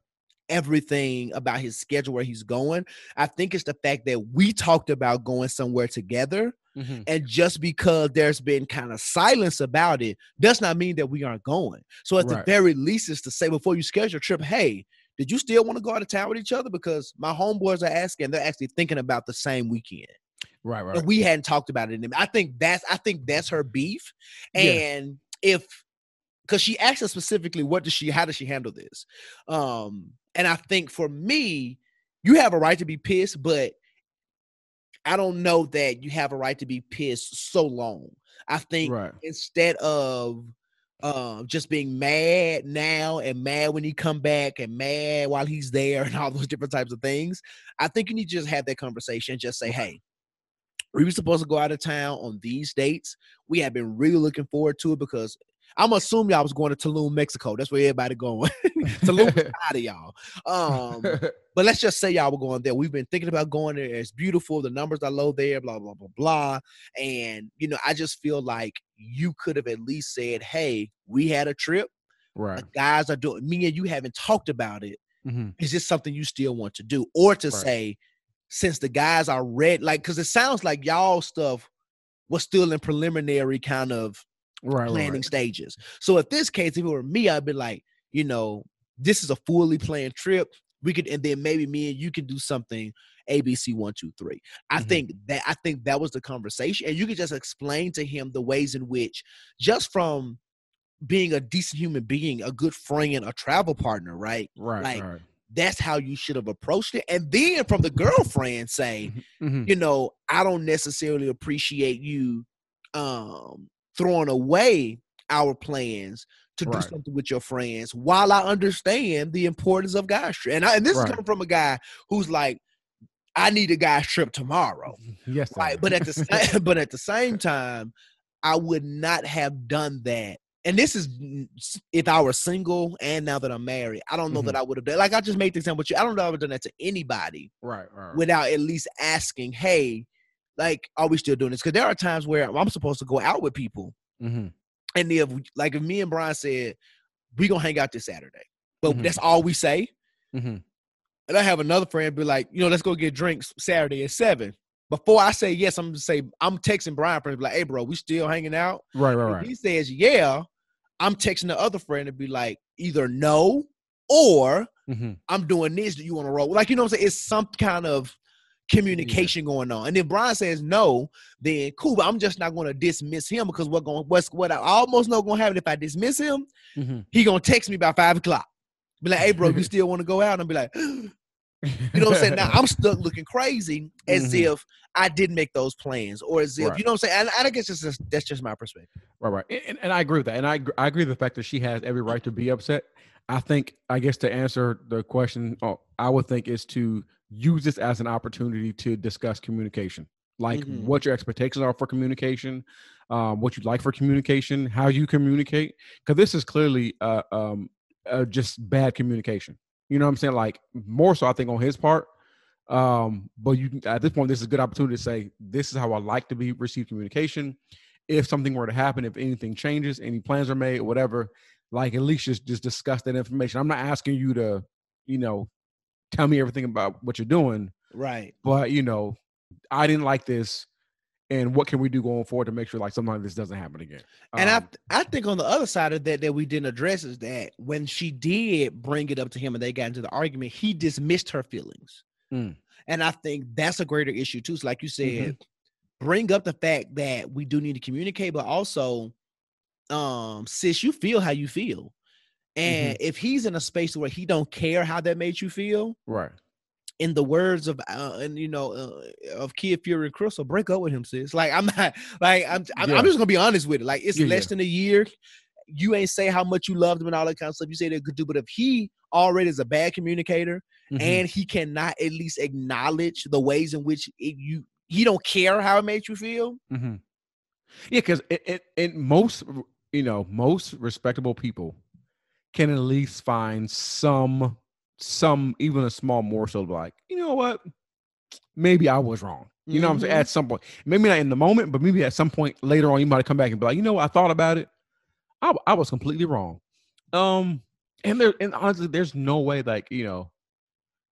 everything about his schedule where he's going. I think it's the fact that we talked about going somewhere together. Mm-hmm. And just because there's been kind of silence about it does not mean that we aren't going. So at right. the very least is to say before you schedule your trip, hey, did you still want to go out of town with each other? Because my homeboys are asking, they're actually thinking about the same weekend. Right, right. And we hadn't talked about it. I think that's I think that's her beef. And yeah. if because she asked us specifically, what does she how does she handle this? Um, and I think for me, you have a right to be pissed, but I don't know that you have a right to be pissed so long. I think right. instead of uh, just being mad now and mad when you come back and mad while he's there and all those different types of things, I think you need to just have that conversation and just say, hey, we were supposed to go out of town on these dates. We have been really looking forward to it because I'm assuming y'all was going to Tulum, Mexico. That's where everybody going. Tulum is out of y'all. Um, but let's just say y'all were going there. We've been thinking about going there. It's beautiful. The numbers are low there, blah, blah, blah, blah. And, you know, I just feel like you could have at least said, hey, we had a trip. Right. The guys are doing, me and you haven't talked about it. Mm-hmm. Is this something you still want to do? Or to right. say, since the guys are red, like, because it sounds like y'all stuff was still in preliminary kind of right, planning right. stages. So at this case, if it were me, I'd be like, you know, this is a fully planned trip. We could, and then maybe me and you can do something A B C one, two, three. I mm-hmm. think that, I think that was the conversation. And you could just explain to him the ways in which, just from being a decent human being, a good friend, a travel partner, right? Right. Like, right. that's how you should have approached it. And then from the girlfriend say, mm-hmm. you know, I don't necessarily appreciate you um, throwing away our plans to right. do something with your friends while I understand the importance of guys. And, I, and this right. is coming from a guy who's like, I need a guy's trip tomorrow. Yes. Right? But, at the, but at the same time, I would not have done that. And this is if I were single and now that I'm married, I don't know mm-hmm. that I would have done. Like I just made the example with you. I don't know I would have done that to anybody right, right. without at least asking, hey, like, are we still doing this? Because there are times where I'm supposed to go out with people. Mm-hmm. And if, like, if me and Brian said, we're going to hang out this Saturday, but mm-hmm. that's all we say. Mm-hmm. And I have another friend be like, you know, let's go get drinks Saturday at seven. Before I say yes, I'm going to say, I'm texting Brian, friend, like, hey, bro, we still hanging out? Right, right, right. If he says, yeah, I'm texting the other friend to be like, either no or mm-hmm. I'm doing this. Do you want to roll? Like, you know what I'm saying? It's some kind of communication yeah. going on. And if Brian says no, then cool, but I'm just not going to dismiss him because we're going, what's what I almost know going to happen if I dismiss him, mm-hmm. he going to text me by five o'clock. Be like, hey, bro, you still want to go out? And be like, you know what I'm saying? Now I'm stuck looking crazy as mm-hmm. if I didn't make those plans or as if, right. you know what I'm saying? And I guess it's just, that's just my perspective. Right, right. And, and I agree with that. And I, I agree with the fact that she has every right to be upset. I think, I guess to answer the question, oh, I would think is to use this as an opportunity to discuss communication, like mm-hmm. what your expectations are for communication, um, what you'd like for communication, how you communicate. Because this is clearly uh, um, uh, just bad communication. You know what I'm saying? Like more so, I think on his part. Um, but you at this point, this is a good opportunity to say, this is how I like to be received communication. If something were to happen, if anything changes, any plans are made or whatever, like at least just, just discuss that information. I'm not asking you to, you know, tell me everything about what you're doing. Right. But you know, I didn't like this. And what can we do going forward to make sure like something like this doesn't happen again? Um, and I th- I think on the other side of that that we didn't address is that when she did bring it up to him and they got into the argument, he dismissed her feelings. Mm. And I think that's a greater issue too. So like you said, mm-hmm. bring up the fact that we do need to communicate, but also, um, sis, you feel how you feel. And mm-hmm. if he's in a space where he don't care how that made you feel. Right. In the words of, uh, and you know, uh, of Kid Fury and Crystal, break up with him, sis. Like I'm not, like I'm, I'm, yeah. I'm just gonna be honest with it. Like it's yeah, less yeah. than a year. You ain't say how much you loved him and all that kind of stuff. You say they could do, but if he already is a bad communicator mm-hmm. and he cannot at least acknowledge the ways in which it, you, he don't care how it made you feel. Mm-hmm. Yeah, because in most, you know, most respectable people can at least find some. some, even a small morsel of like, you know what, maybe I was wrong. You mm-hmm. know what I'm saying? At some point, maybe not in the moment, but maybe at some point later on, you might come back and be like, you know what? I thought about it. I, I was completely wrong. Um, and there, and honestly, there's no way like, you know,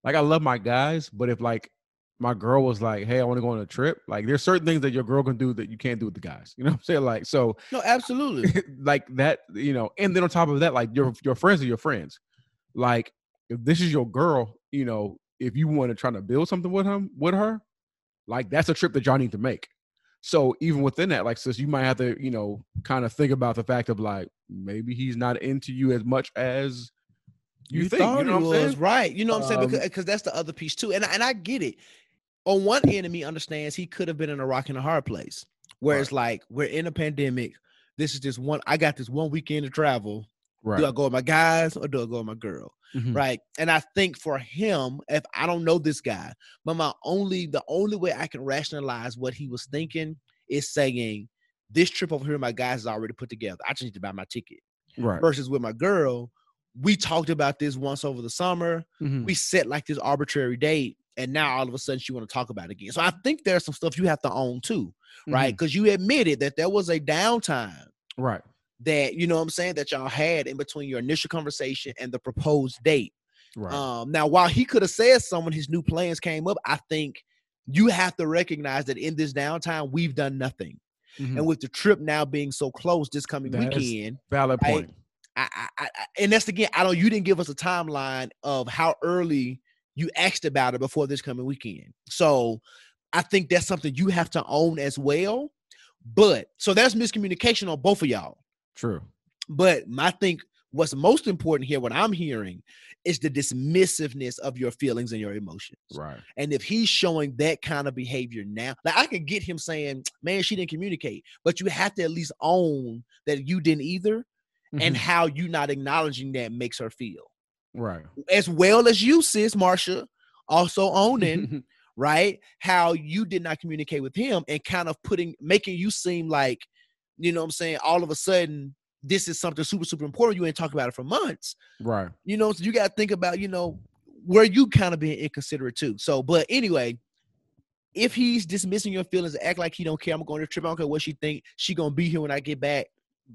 like I love my guys, but if like my girl was like, hey, I want to go on a trip. Like there's certain things that your girl can do that you can't do with the guys. You know what I'm saying? Like, so. No, absolutely. Like that, you know, and then on top of that, like your, your friends are your friends. Like, if this is your girl, you know, if you want to try to build something with him, with her, like that's a trip that y'all need to make. So even within that, like, sis, you might have to, you know, kind of think about the fact of like, maybe he's not into you as much as you, you think. Thought you know he what I'm was, saying? Right. You know what um, I'm saying? Because, because that's the other piece too. And, and I get it. on one end of me understands he could have been in a rock and a hard place where right. it's like, we're in a pandemic. This is just one, I got this one weekend to travel. Right. Do I go with my guys or do I go with my girl? Mm-hmm. Right. And I think for him, if I don't know this guy, but my only, the only way I can rationalize what he was thinking is saying, this trip over here, my guys is already put together. I just need to buy my ticket. Right. Versus with my girl, we talked about this once over the summer. Mm-hmm. We set like this arbitrary date. And now all of a sudden she want to talk about it again. So I think there's some stuff you have to own too, right? Because mm-hmm. you admitted that there was a downtime. Right. That, you know what I'm saying, that y'all had in between your initial conversation and the proposed date. Right. Um, now, while he could have said someone his new plans came up, I think you have to recognize that in this downtime, we've done nothing. Mm-hmm. And with the trip now being so close this coming that weekend. Valid right, point. I, I, I, I, and that's again, I don't, you didn't give us a timeline of how early you asked about it before this coming weekend. So I think that's something you have to own as well. But so that's miscommunication on both of y'all. True. But I think what's most important here, what I'm hearing, is the dismissiveness of your feelings and your emotions. Right. And if he's showing that kind of behavior now, like I can get him saying, man, she didn't communicate, but you have to at least own that you didn't either mm-hmm. and how you not acknowledging that makes her feel. Right. As well as you, sis, Marsha, also owning, right, how you did not communicate with him and kind of putting, making you seem like, you know what I'm saying, all of a sudden, this is something super, super important. You ain't talked about it for months. Right. You know, so you got to think about, you know, where you kind of being inconsiderate too. So, but anyway, if he's dismissing your feelings, act like he don't care, I'm going to trip, I don't care what she think, she going to be here when I get back.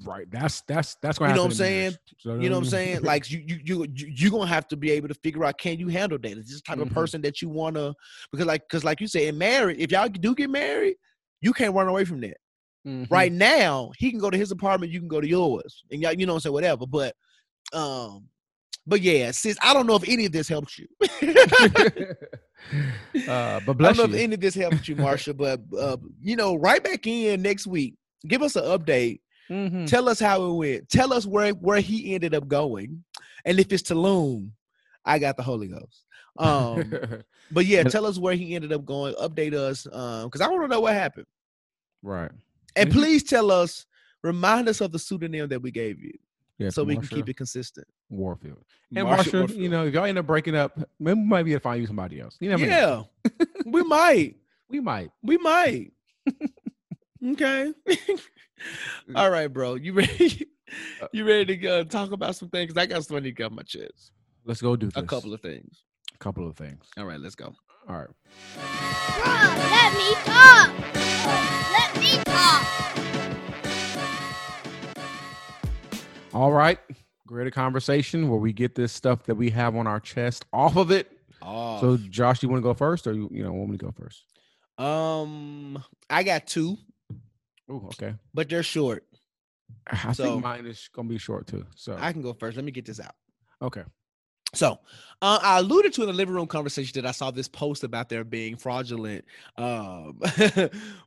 Right. That's, that's, that's what you know what I'm saying. So, you know what I'm saying? Like you, you, you, you're going to have to be able to figure out, can you handle that? Is this the type mm-hmm. of person that you want to, because like, cause like you said, in marriage, if y'all do get married, you can't run away from that. Mm-hmm. Right now, he can go to his apartment, you can go to yours, and y'all, you know, say whatever. But, um, but yeah, sis, I don't know if any of this helps you. uh, but bless I don't know you. if any of this helps you, Marsha. But uh, you know, right back in next week, give us an update. Mm-hmm. Tell us how it went. Tell us where where he ended up going, and if it's Tulum, I got the Holy Ghost. Um, but yeah, tell us where he ended up going. Update us, um, because I want to know what happened. Right. And please tell us, remind us of the pseudonym that we gave you, yeah, so we Marsha, can keep it consistent. Warfield. And Marsha, Marsha Warfield. You know, if y'all end up breaking up, maybe we might be able to find you somebody else. You never know. Yeah, we might. We might. We might. Okay. All right, bro. You ready? You ready to uh, talk about some things? I got something to get off my chest. Let's go do this. A couple of things. A couple of things. All right, let's go. All right. Mom, let me talk. Let me talk. All right. Greater conversation where we get this stuff that we have on our chest off of it. Oh. So, Josh, you want to go first, or you, you know, want me to go first? Um, I got two. Oh, okay. But they're short. I so, think mine is gonna be short too. So I can go first. Let me get this out. Okay. So uh, I alluded to in the living room conversation that I saw this post about there being fraudulent um,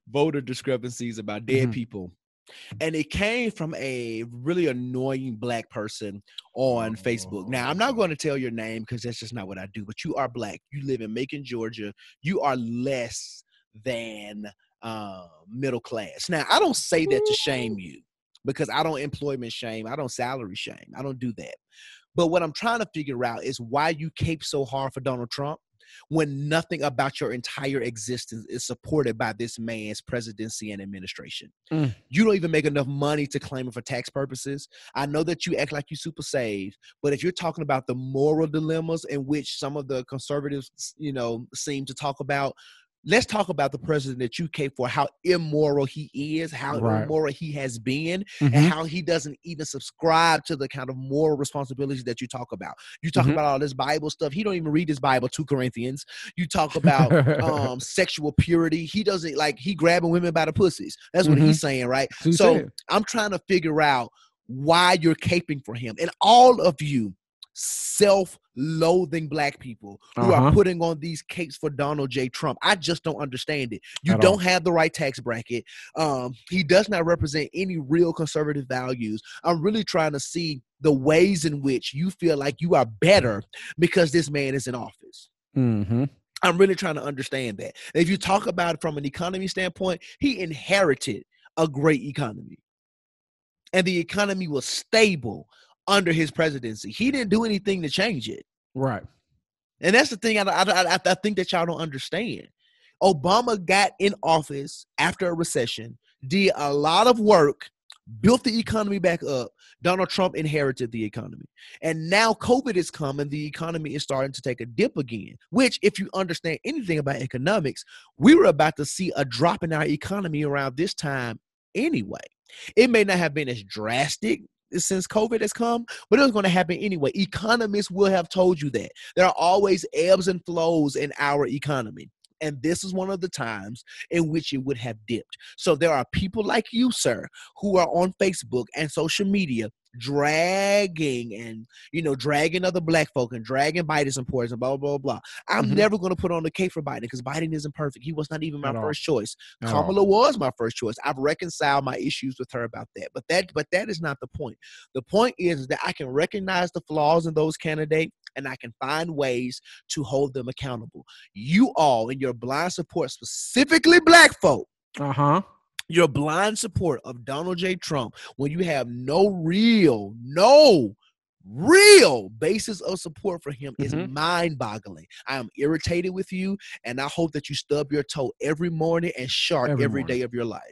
voter discrepancies about dead mm-hmm. people. And it came from a really annoying black person on oh. Facebook. Now, I'm not going to tell your name because that's just not what I do. But you are black. You live in Macon, Georgia. You are less than uh, middle class. Now, I don't say that to shame you because I don't employment shame. I don't salary shame. I don't do that. But what I'm trying to figure out is why you cape so hard for Donald Trump when nothing about your entire existence is supported by this man's presidency and administration. Mm. You don't even make enough money to claim it for tax purposes. I know that you act like you super saved, but if you're talking about the moral dilemmas in which some of the conservatives, you know, seem to talk about, let's talk about the president that you came for, how immoral he is, how right. immoral he has been, mm-hmm. and how he doesn't even subscribe to the kind of moral responsibilities that you talk about. You talk mm-hmm. about all this Bible stuff. He don't even read his Bible, two Corinthians. You talk about um, sexual purity. He doesn't, like, he grabbing women by the pussies. That's mm-hmm. what he's saying, right? He's so saying. I'm trying to figure out why you're caping for him. And all of you self-loathing black people who uh-huh. are putting on these capes for Donald J. Trump. I just don't understand it. You At don't all. have the right tax bracket. Um, he does not represent any real conservative values. I'm really trying to see the ways in which you feel like you are better because this man is in office. Mm-hmm. I'm really trying to understand that. And if you talk about it from an economy standpoint, he inherited a great economy. And the economy was stable under his presidency. He didn't do anything to change it. Right. And that's the thing I, I, I, I think that y'all don't understand. Obama got in office after a recession, did a lot of work, built the economy back up. Donald Trump inherited the economy. And now COVID is coming. The economy is starting to take a dip again, which, if you understand anything about economics, we were about to see a drop in our economy around this time anyway. It may not have been as drastic since COVID has come, but it was going to happen anyway. Economists will have told you that. There are always ebbs and flows in our economy. And this is one of the times in which it would have dipped. So there are people like you, sir, who are on Facebook and social media dragging and, you know, dragging other black folk and dragging Biden's importance and blah, blah, blah. I'm mm-hmm. never going to put on the cape for Biden because Biden isn't perfect. He was not even my At first all. choice. At Kamala all. was my first choice. I've reconciled my issues with her about that. But that, but that is not the point. The point is that I can recognize the flaws in those candidates and I can find ways to hold them accountable. You all, in your blind support, specifically black folk, uh-huh. your blind support of Donald J. Trump, when you have no real, no real basis of support for him mm-hmm. is mind-boggling. I am irritated with you, and I hope that you stub your toe every morning and shark every, every day of your life.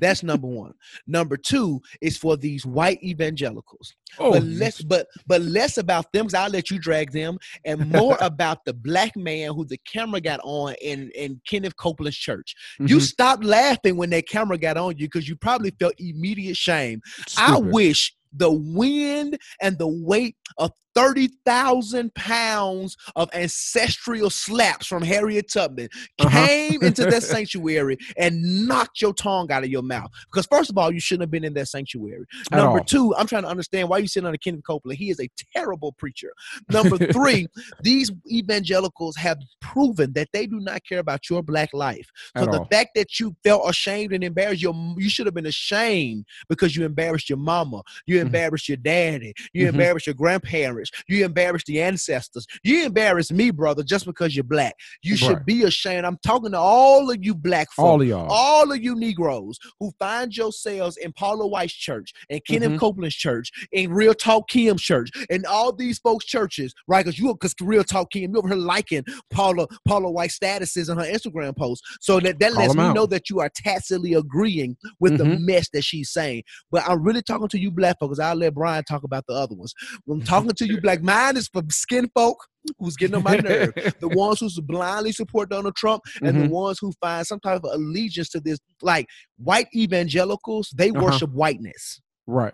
That's number one. Number two is for these white evangelicals. Oh. But less, but but less about them, because I'll let you drag them, and more about the black man who the camera got on in, in Kenneth Copeland's church. Mm-hmm. You stopped laughing when that camera got on you because you probably felt immediate shame. Stupid. I wish the wind and the weight of thirty thousand pounds of ancestral slaps from Harriet Tubman came uh-huh. into that sanctuary and knocked your tongue out of your mouth. Because first of all, you shouldn't have been in that sanctuary. At Number all. two, I'm trying to understand why you sitting under Kenneth Copeland. He is a terrible preacher. Number three, these evangelicals have proven that they do not care about your black life. So At the all. fact that you felt ashamed and embarrassed, your, you should have been ashamed because you embarrassed your mama. You embarrassed mm-hmm. your daddy. You mm-hmm. embarrassed your grandparents. You embarrass the ancestors. You embarrass me, brother, just because you're black. You right. should be ashamed. I'm talking to all of you black folk, all of y'all, all of you Negroes who find yourselves in Paula White's church, and Kenneth mm-hmm. Copeland's church, in Real Talk Kim's church, and all these folks' churches, right? Because you, because Real Talk Kim, you over here liking Paula Paula White's statuses on her Instagram post. So that, that lets me out. know that you are tacitly agreeing with mm-hmm. the mess that she's saying. But I'm really talking to you black folk, because I'll let Brian talk about the other ones. I'm talking to you. Black mine is for skin folk who's getting on my nerve, the ones who blindly support Donald Trump, and mm-hmm. the ones who find some type of allegiance to this. Like white evangelicals, they uh-huh. worship whiteness. Right.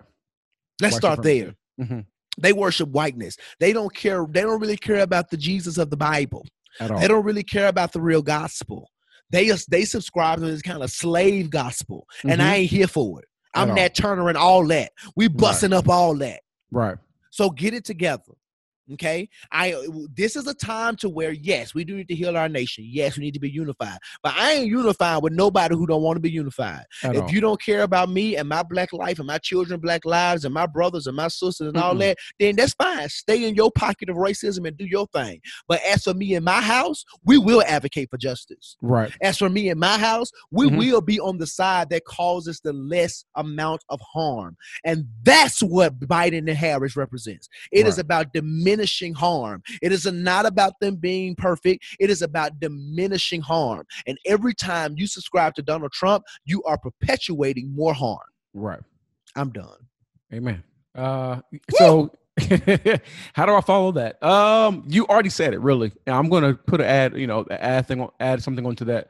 Let's worship start there. Mm-hmm. They worship whiteness. They don't care. They don't really care about the Jesus of the Bible. At all. They don't really care about the real gospel. They they subscribe to this kind of slave gospel, mm-hmm. and I ain't here for it. At I'm all. Nat Turner and all that. We busting right. up all that. Right. So get it together, okay? I This is a time to where, yes, we do need to heal our nation. Yes, we need to be unified. But I ain't unified with nobody who don't want to be unified. At if all. you don't care about me and my black life and my children, black lives, and my brothers and my sisters and mm-hmm. all that, then that's fine. Stay in your pocket of racism and do your thing. But as for me and my house, we will advocate for justice. Right. As for me and my house, we mm-hmm. will be on the side that causes the less amount of harm. And that's what Biden and Harris represents. It right. is about diminishing harm. It is not about them being perfect. It is about diminishing harm. And every time you subscribe to Donald Trump, you are perpetuating more harm. Right. I'm done. Amen. Uh, so how do I follow that? Um, you already said it, really. I'm going to put an ad, you know, add thing, add something onto that.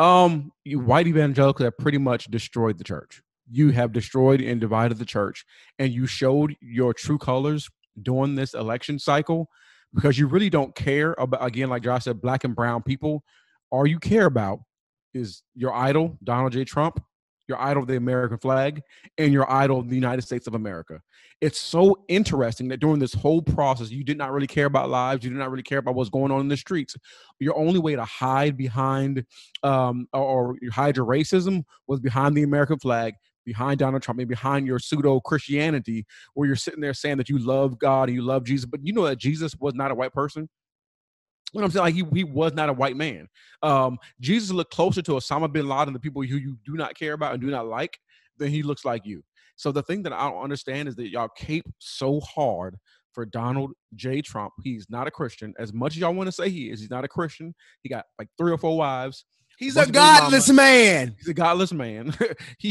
Um, you white evangelicals have pretty much destroyed the church. You have destroyed and divided the church, and you showed your true colors during this election cycle, because you really don't care about, again, like Josh said, black and brown people. All you care about is your idol, Donald J. Trump, your idol, the American flag, and your idol, the United States of America. It's so interesting that during this whole process, you did not really care about lives. You did not really care about what's going on in the streets. Your only way to hide behind um, or, or hide your racism was behind the American flag, behind Donald Trump, and behind your pseudo-Christianity, where you're sitting there saying that you love God and you love Jesus, but you know that Jesus was not a white person. You know what I'm saying? Like he, he was not a white man. Um, Jesus looked closer to Osama bin Laden, the people who you do not care about and do not like, than he looks like you. So the thing that I don't understand is that y'all cape so hard for Donald J. Trump. He's not a Christian. As much as y'all want to say he is, he's not a Christian. He got like three or four wives. He's a godless man. He's a godless man. He,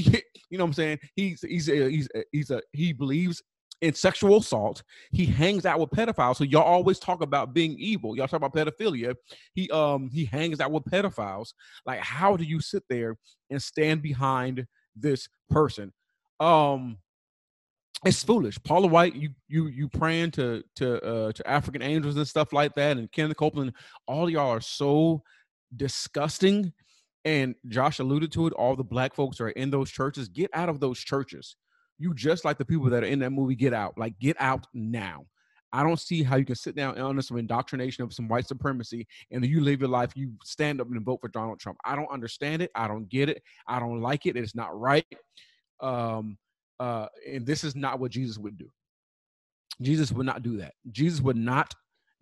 you know what I'm saying? He's he's a, he's a, he's a he believes in sexual assault. He hangs out with pedophiles. So y'all always talk about being evil. Y'all talk about pedophilia. He um he hangs out with pedophiles. Like, how do you sit there and stand behind this person? Um, it's foolish. Paula White, you you you praying to to uh, to African angels and stuff like that, and Kenneth Copeland. All y'all are so disgusting. And Josh alluded to it. All the black folks are in those churches. Get out of those churches. You just like the people that are in that movie, Get Out. Like, get out now. I don't see how you can sit down under some indoctrination of some white supremacy and you live your life, you stand up and vote for Donald Trump. I don't understand it. I don't get it. I don't like it. It's not right. Um, uh, and this is not what Jesus would do. Jesus would not do that. Jesus would not.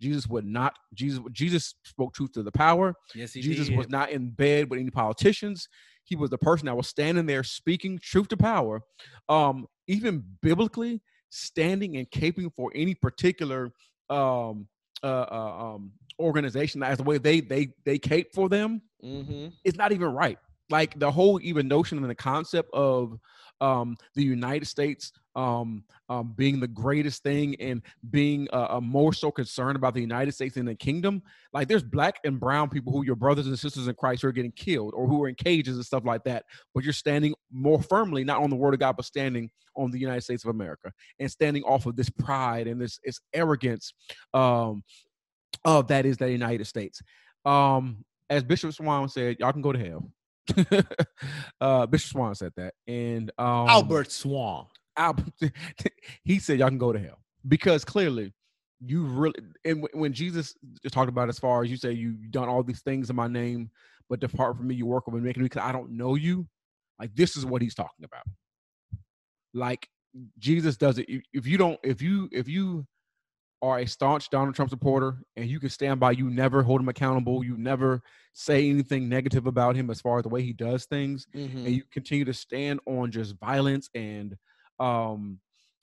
Jesus would not. Jesus Jesus spoke truth to the power. Yes, he Jesus did. Was not in bed with any politicians. He was the person that was standing there speaking truth to power. Um, even biblically, standing and caping for any particular um, uh, uh, um, organization as the way they they they cape for them, mm-hmm. It's not even right. Like the whole even notion and the concept of um, the United States um, um, being the greatest thing and being uh, more so concerned about the United States than the kingdom. Like there's black and brown people who are your brothers and sisters in Christ who are getting killed or who are in cages and stuff like that. But you're standing more firmly, not on the word of God, but standing on the United States of America and standing off of this pride and this, this arrogance um, of that is the United States. Um, as Bishop Swan said, y'all can go to hell. uh Bishop Swan said that, and um Albert Swan Albert, he said y'all can go to hell, because clearly you really, and w- when Jesus just talked about, as far as you say you've done all these things in my name, but depart from me, you work with me, making me, because I don't know you. Like, this is what he's talking about. Like, Jesus does it. If you don't, if you if you are a staunch Donald Trump supporter and you can stand by, you never hold him accountable, you never say anything negative about him as far as the way he does things, mm-hmm. and you continue to stand on just violence and um,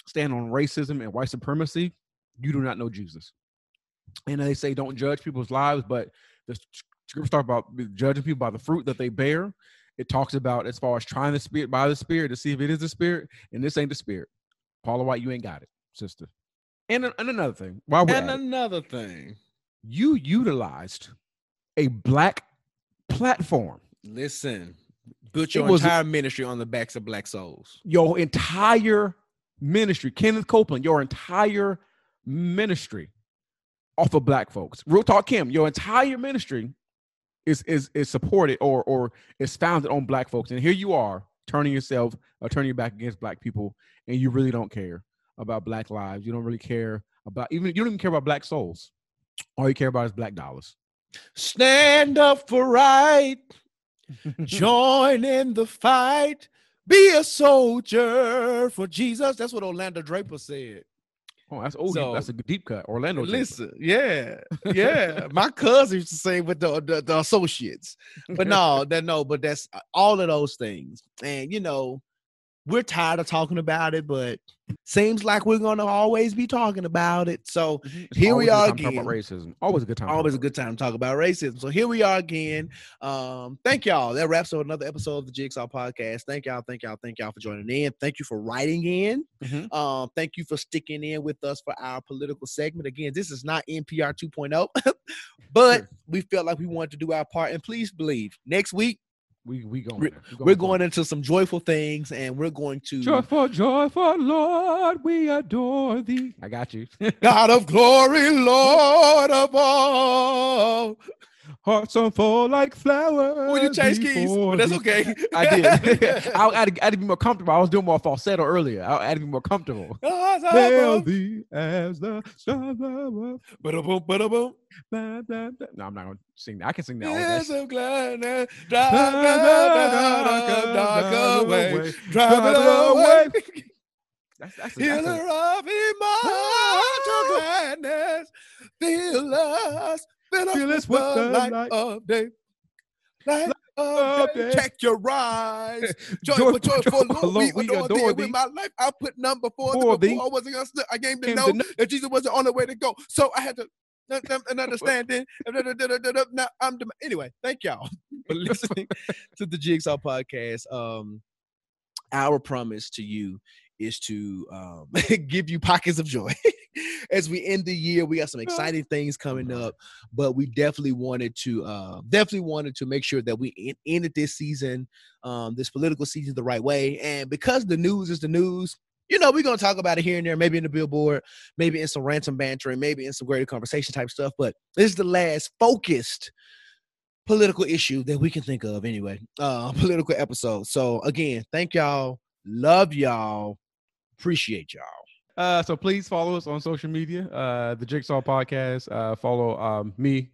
stand on racism and white supremacy, you do not know Jesus. And they say don't judge people's lives, but the scriptures talk about judging people by the fruit that they bear. It talks about as far as trying the spirit by the spirit to see if it is the spirit, and this ain't the spirit. Paula White, you ain't got it, sister. And, and another thing, while we're and another it, thing, you utilized a black platform. Listen, put your was, entire ministry on the backs of black souls. Your entire ministry, Kenneth Copeland, your entire ministry off of black folks. Real Talk Kim, your entire ministry is is is supported or or is founded on black folks, and here you are turning yourself or turning your back against black people, and you really don't care about black lives. You don't really care about, even you don't even care about black souls. All you care about is black dollars. Stand up for right. Join in the fight. Be a soldier for Jesus. That's what Orlando Draper said. Oh, that's old. So, that's a deep cut. Orlando Draper. Listen, yeah, yeah. My cousin used to say with the, the the associates, but no, that no, but that's all of those things. And you know, we're tired of talking about it, but seems like we're going to always be talking about it. So it's here we are again. Racism. Always a good time. Always a good time to talk about racism. So here we are again. Um, thank y'all. That wraps up another episode of the Jigsaw Podcast. Thank y'all. Thank y'all. Thank y'all for joining in. Thank you for writing in. Mm-hmm. Um, thank you for sticking in with us for our political segment. Again, this is not N P R two point oh, but sure, we felt like we wanted to do our part. And please believe, next week, We we going we're, we're, going, we're going into some joyful things, and we're going to joyful, joyful Lord, we adore thee. I got you, God of glory, Lord of all. Hearts on fall like flowers. Oh, you changed keys, but that's okay. I did. I, I, had to, I had to be more comfortable. I was doing more falsetto earlier. I, I had to be more comfortable. Hail thee as the sun. Ba-da-boom, ba-da-boom. No, I'm not gonna sing that. I can sing that. Yes, I'm glad that dark, dark, dark away, drive it away. That's that's the immortal gladness. Fill us Then feel it's with the light, light of day. Light, light of day. day. Check your eyes. Joyful, joyful, Lord, we, we adore, adore thee. With my life, I put none before, before thee. Before I wasn't gonna I came to know that Jesus was the only way to go. So I had to and understanding. Now I'm anyway. Thank y'all for listening to the Jigsaw Podcast. Um, our promise to you is to um, give you pockets of joy as we end the year. We got some exciting things coming up, but we definitely wanted to uh, definitely wanted to make sure that we ended this season, um, this political season, the right way. And because the news is the news. You know, we're going to talk about it here and there, maybe in the billboard, maybe in some ransom banter, and maybe in some greater conversation type stuff. But this is the last focused political issue that we can think of anyway, uh, political episode. So, again, thank y'all. Love y'all. Appreciate y'all. Uh, so, please follow us on social media, uh, the Jigsaw Podcast. Uh, follow um, me.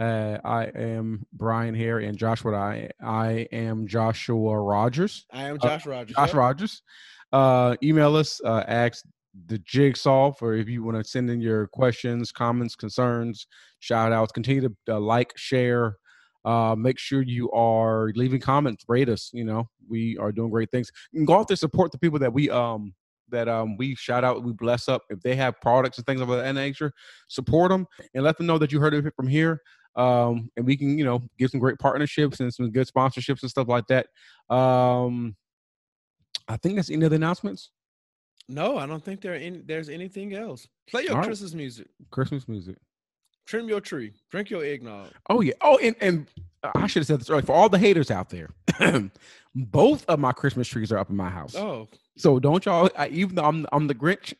Uh, I am Brian Hare and Joshua. I, I am Joshua Rogers. I am Josh uh, Rogers. Josh yeah. Rogers. Uh, email us, uh, ask the Jigsaw for if you want to send in your questions, comments, concerns, shout outs. Continue to uh, like, share, uh, make sure you are leaving comments, rate us. You know, we are doing great things. You can go out there, support the people that we, um, that, um, we shout out, we bless up. If they have products and things of that nature, support them and let them know that you heard it from here. Um, and we can, you know, get some great partnerships and some good sponsorships and stuff like that. Um, I think that's any other announcements. No, I don't think there any, there's anything else. Play your All Christmas right. music. Christmas music. Trim your tree. Drink your eggnog. Oh, yeah. Oh, and, and I should have said this earlier. For all the haters out there, both of my Christmas trees are up in my house. Oh. So don't y'all, I, even though I'm, I'm the Grinch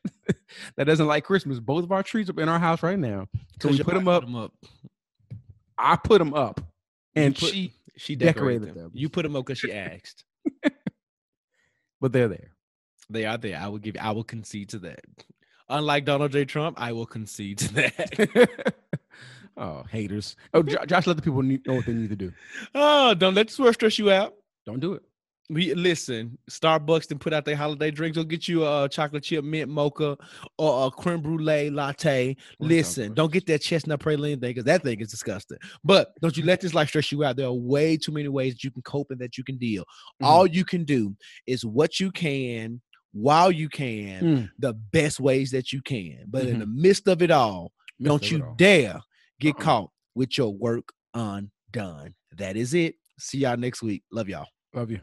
that doesn't like Christmas, both of our trees are in our house right now. So we put them up. them up. I put them up. And put, she, she decorated, decorated them. them. You put them up because she asked. But they're there. They are there. I will give you, I will concede to that. Unlike Donald J. Trump, I will concede to that. Oh, haters. Oh, Josh, let the people know what they need to do. Oh, don't let this stress you out. Don't do it. We, listen, Starbucks then put out their holiday drinks. Go get you a chocolate chip mint mocha or a creme brulee latte. Listen, don't get that chestnut praline thing because that thing is disgusting. But don't you let this life stress you out. There are way too many ways that you can cope and that you can deal. Mm. All you can do is what you can while you can, mm. the best ways that you can. But mm-hmm. in the midst of it all, midst don't you all. dare get uh-uh. caught with your work undone. That is it. See y'all next week. Love y'all. Love you.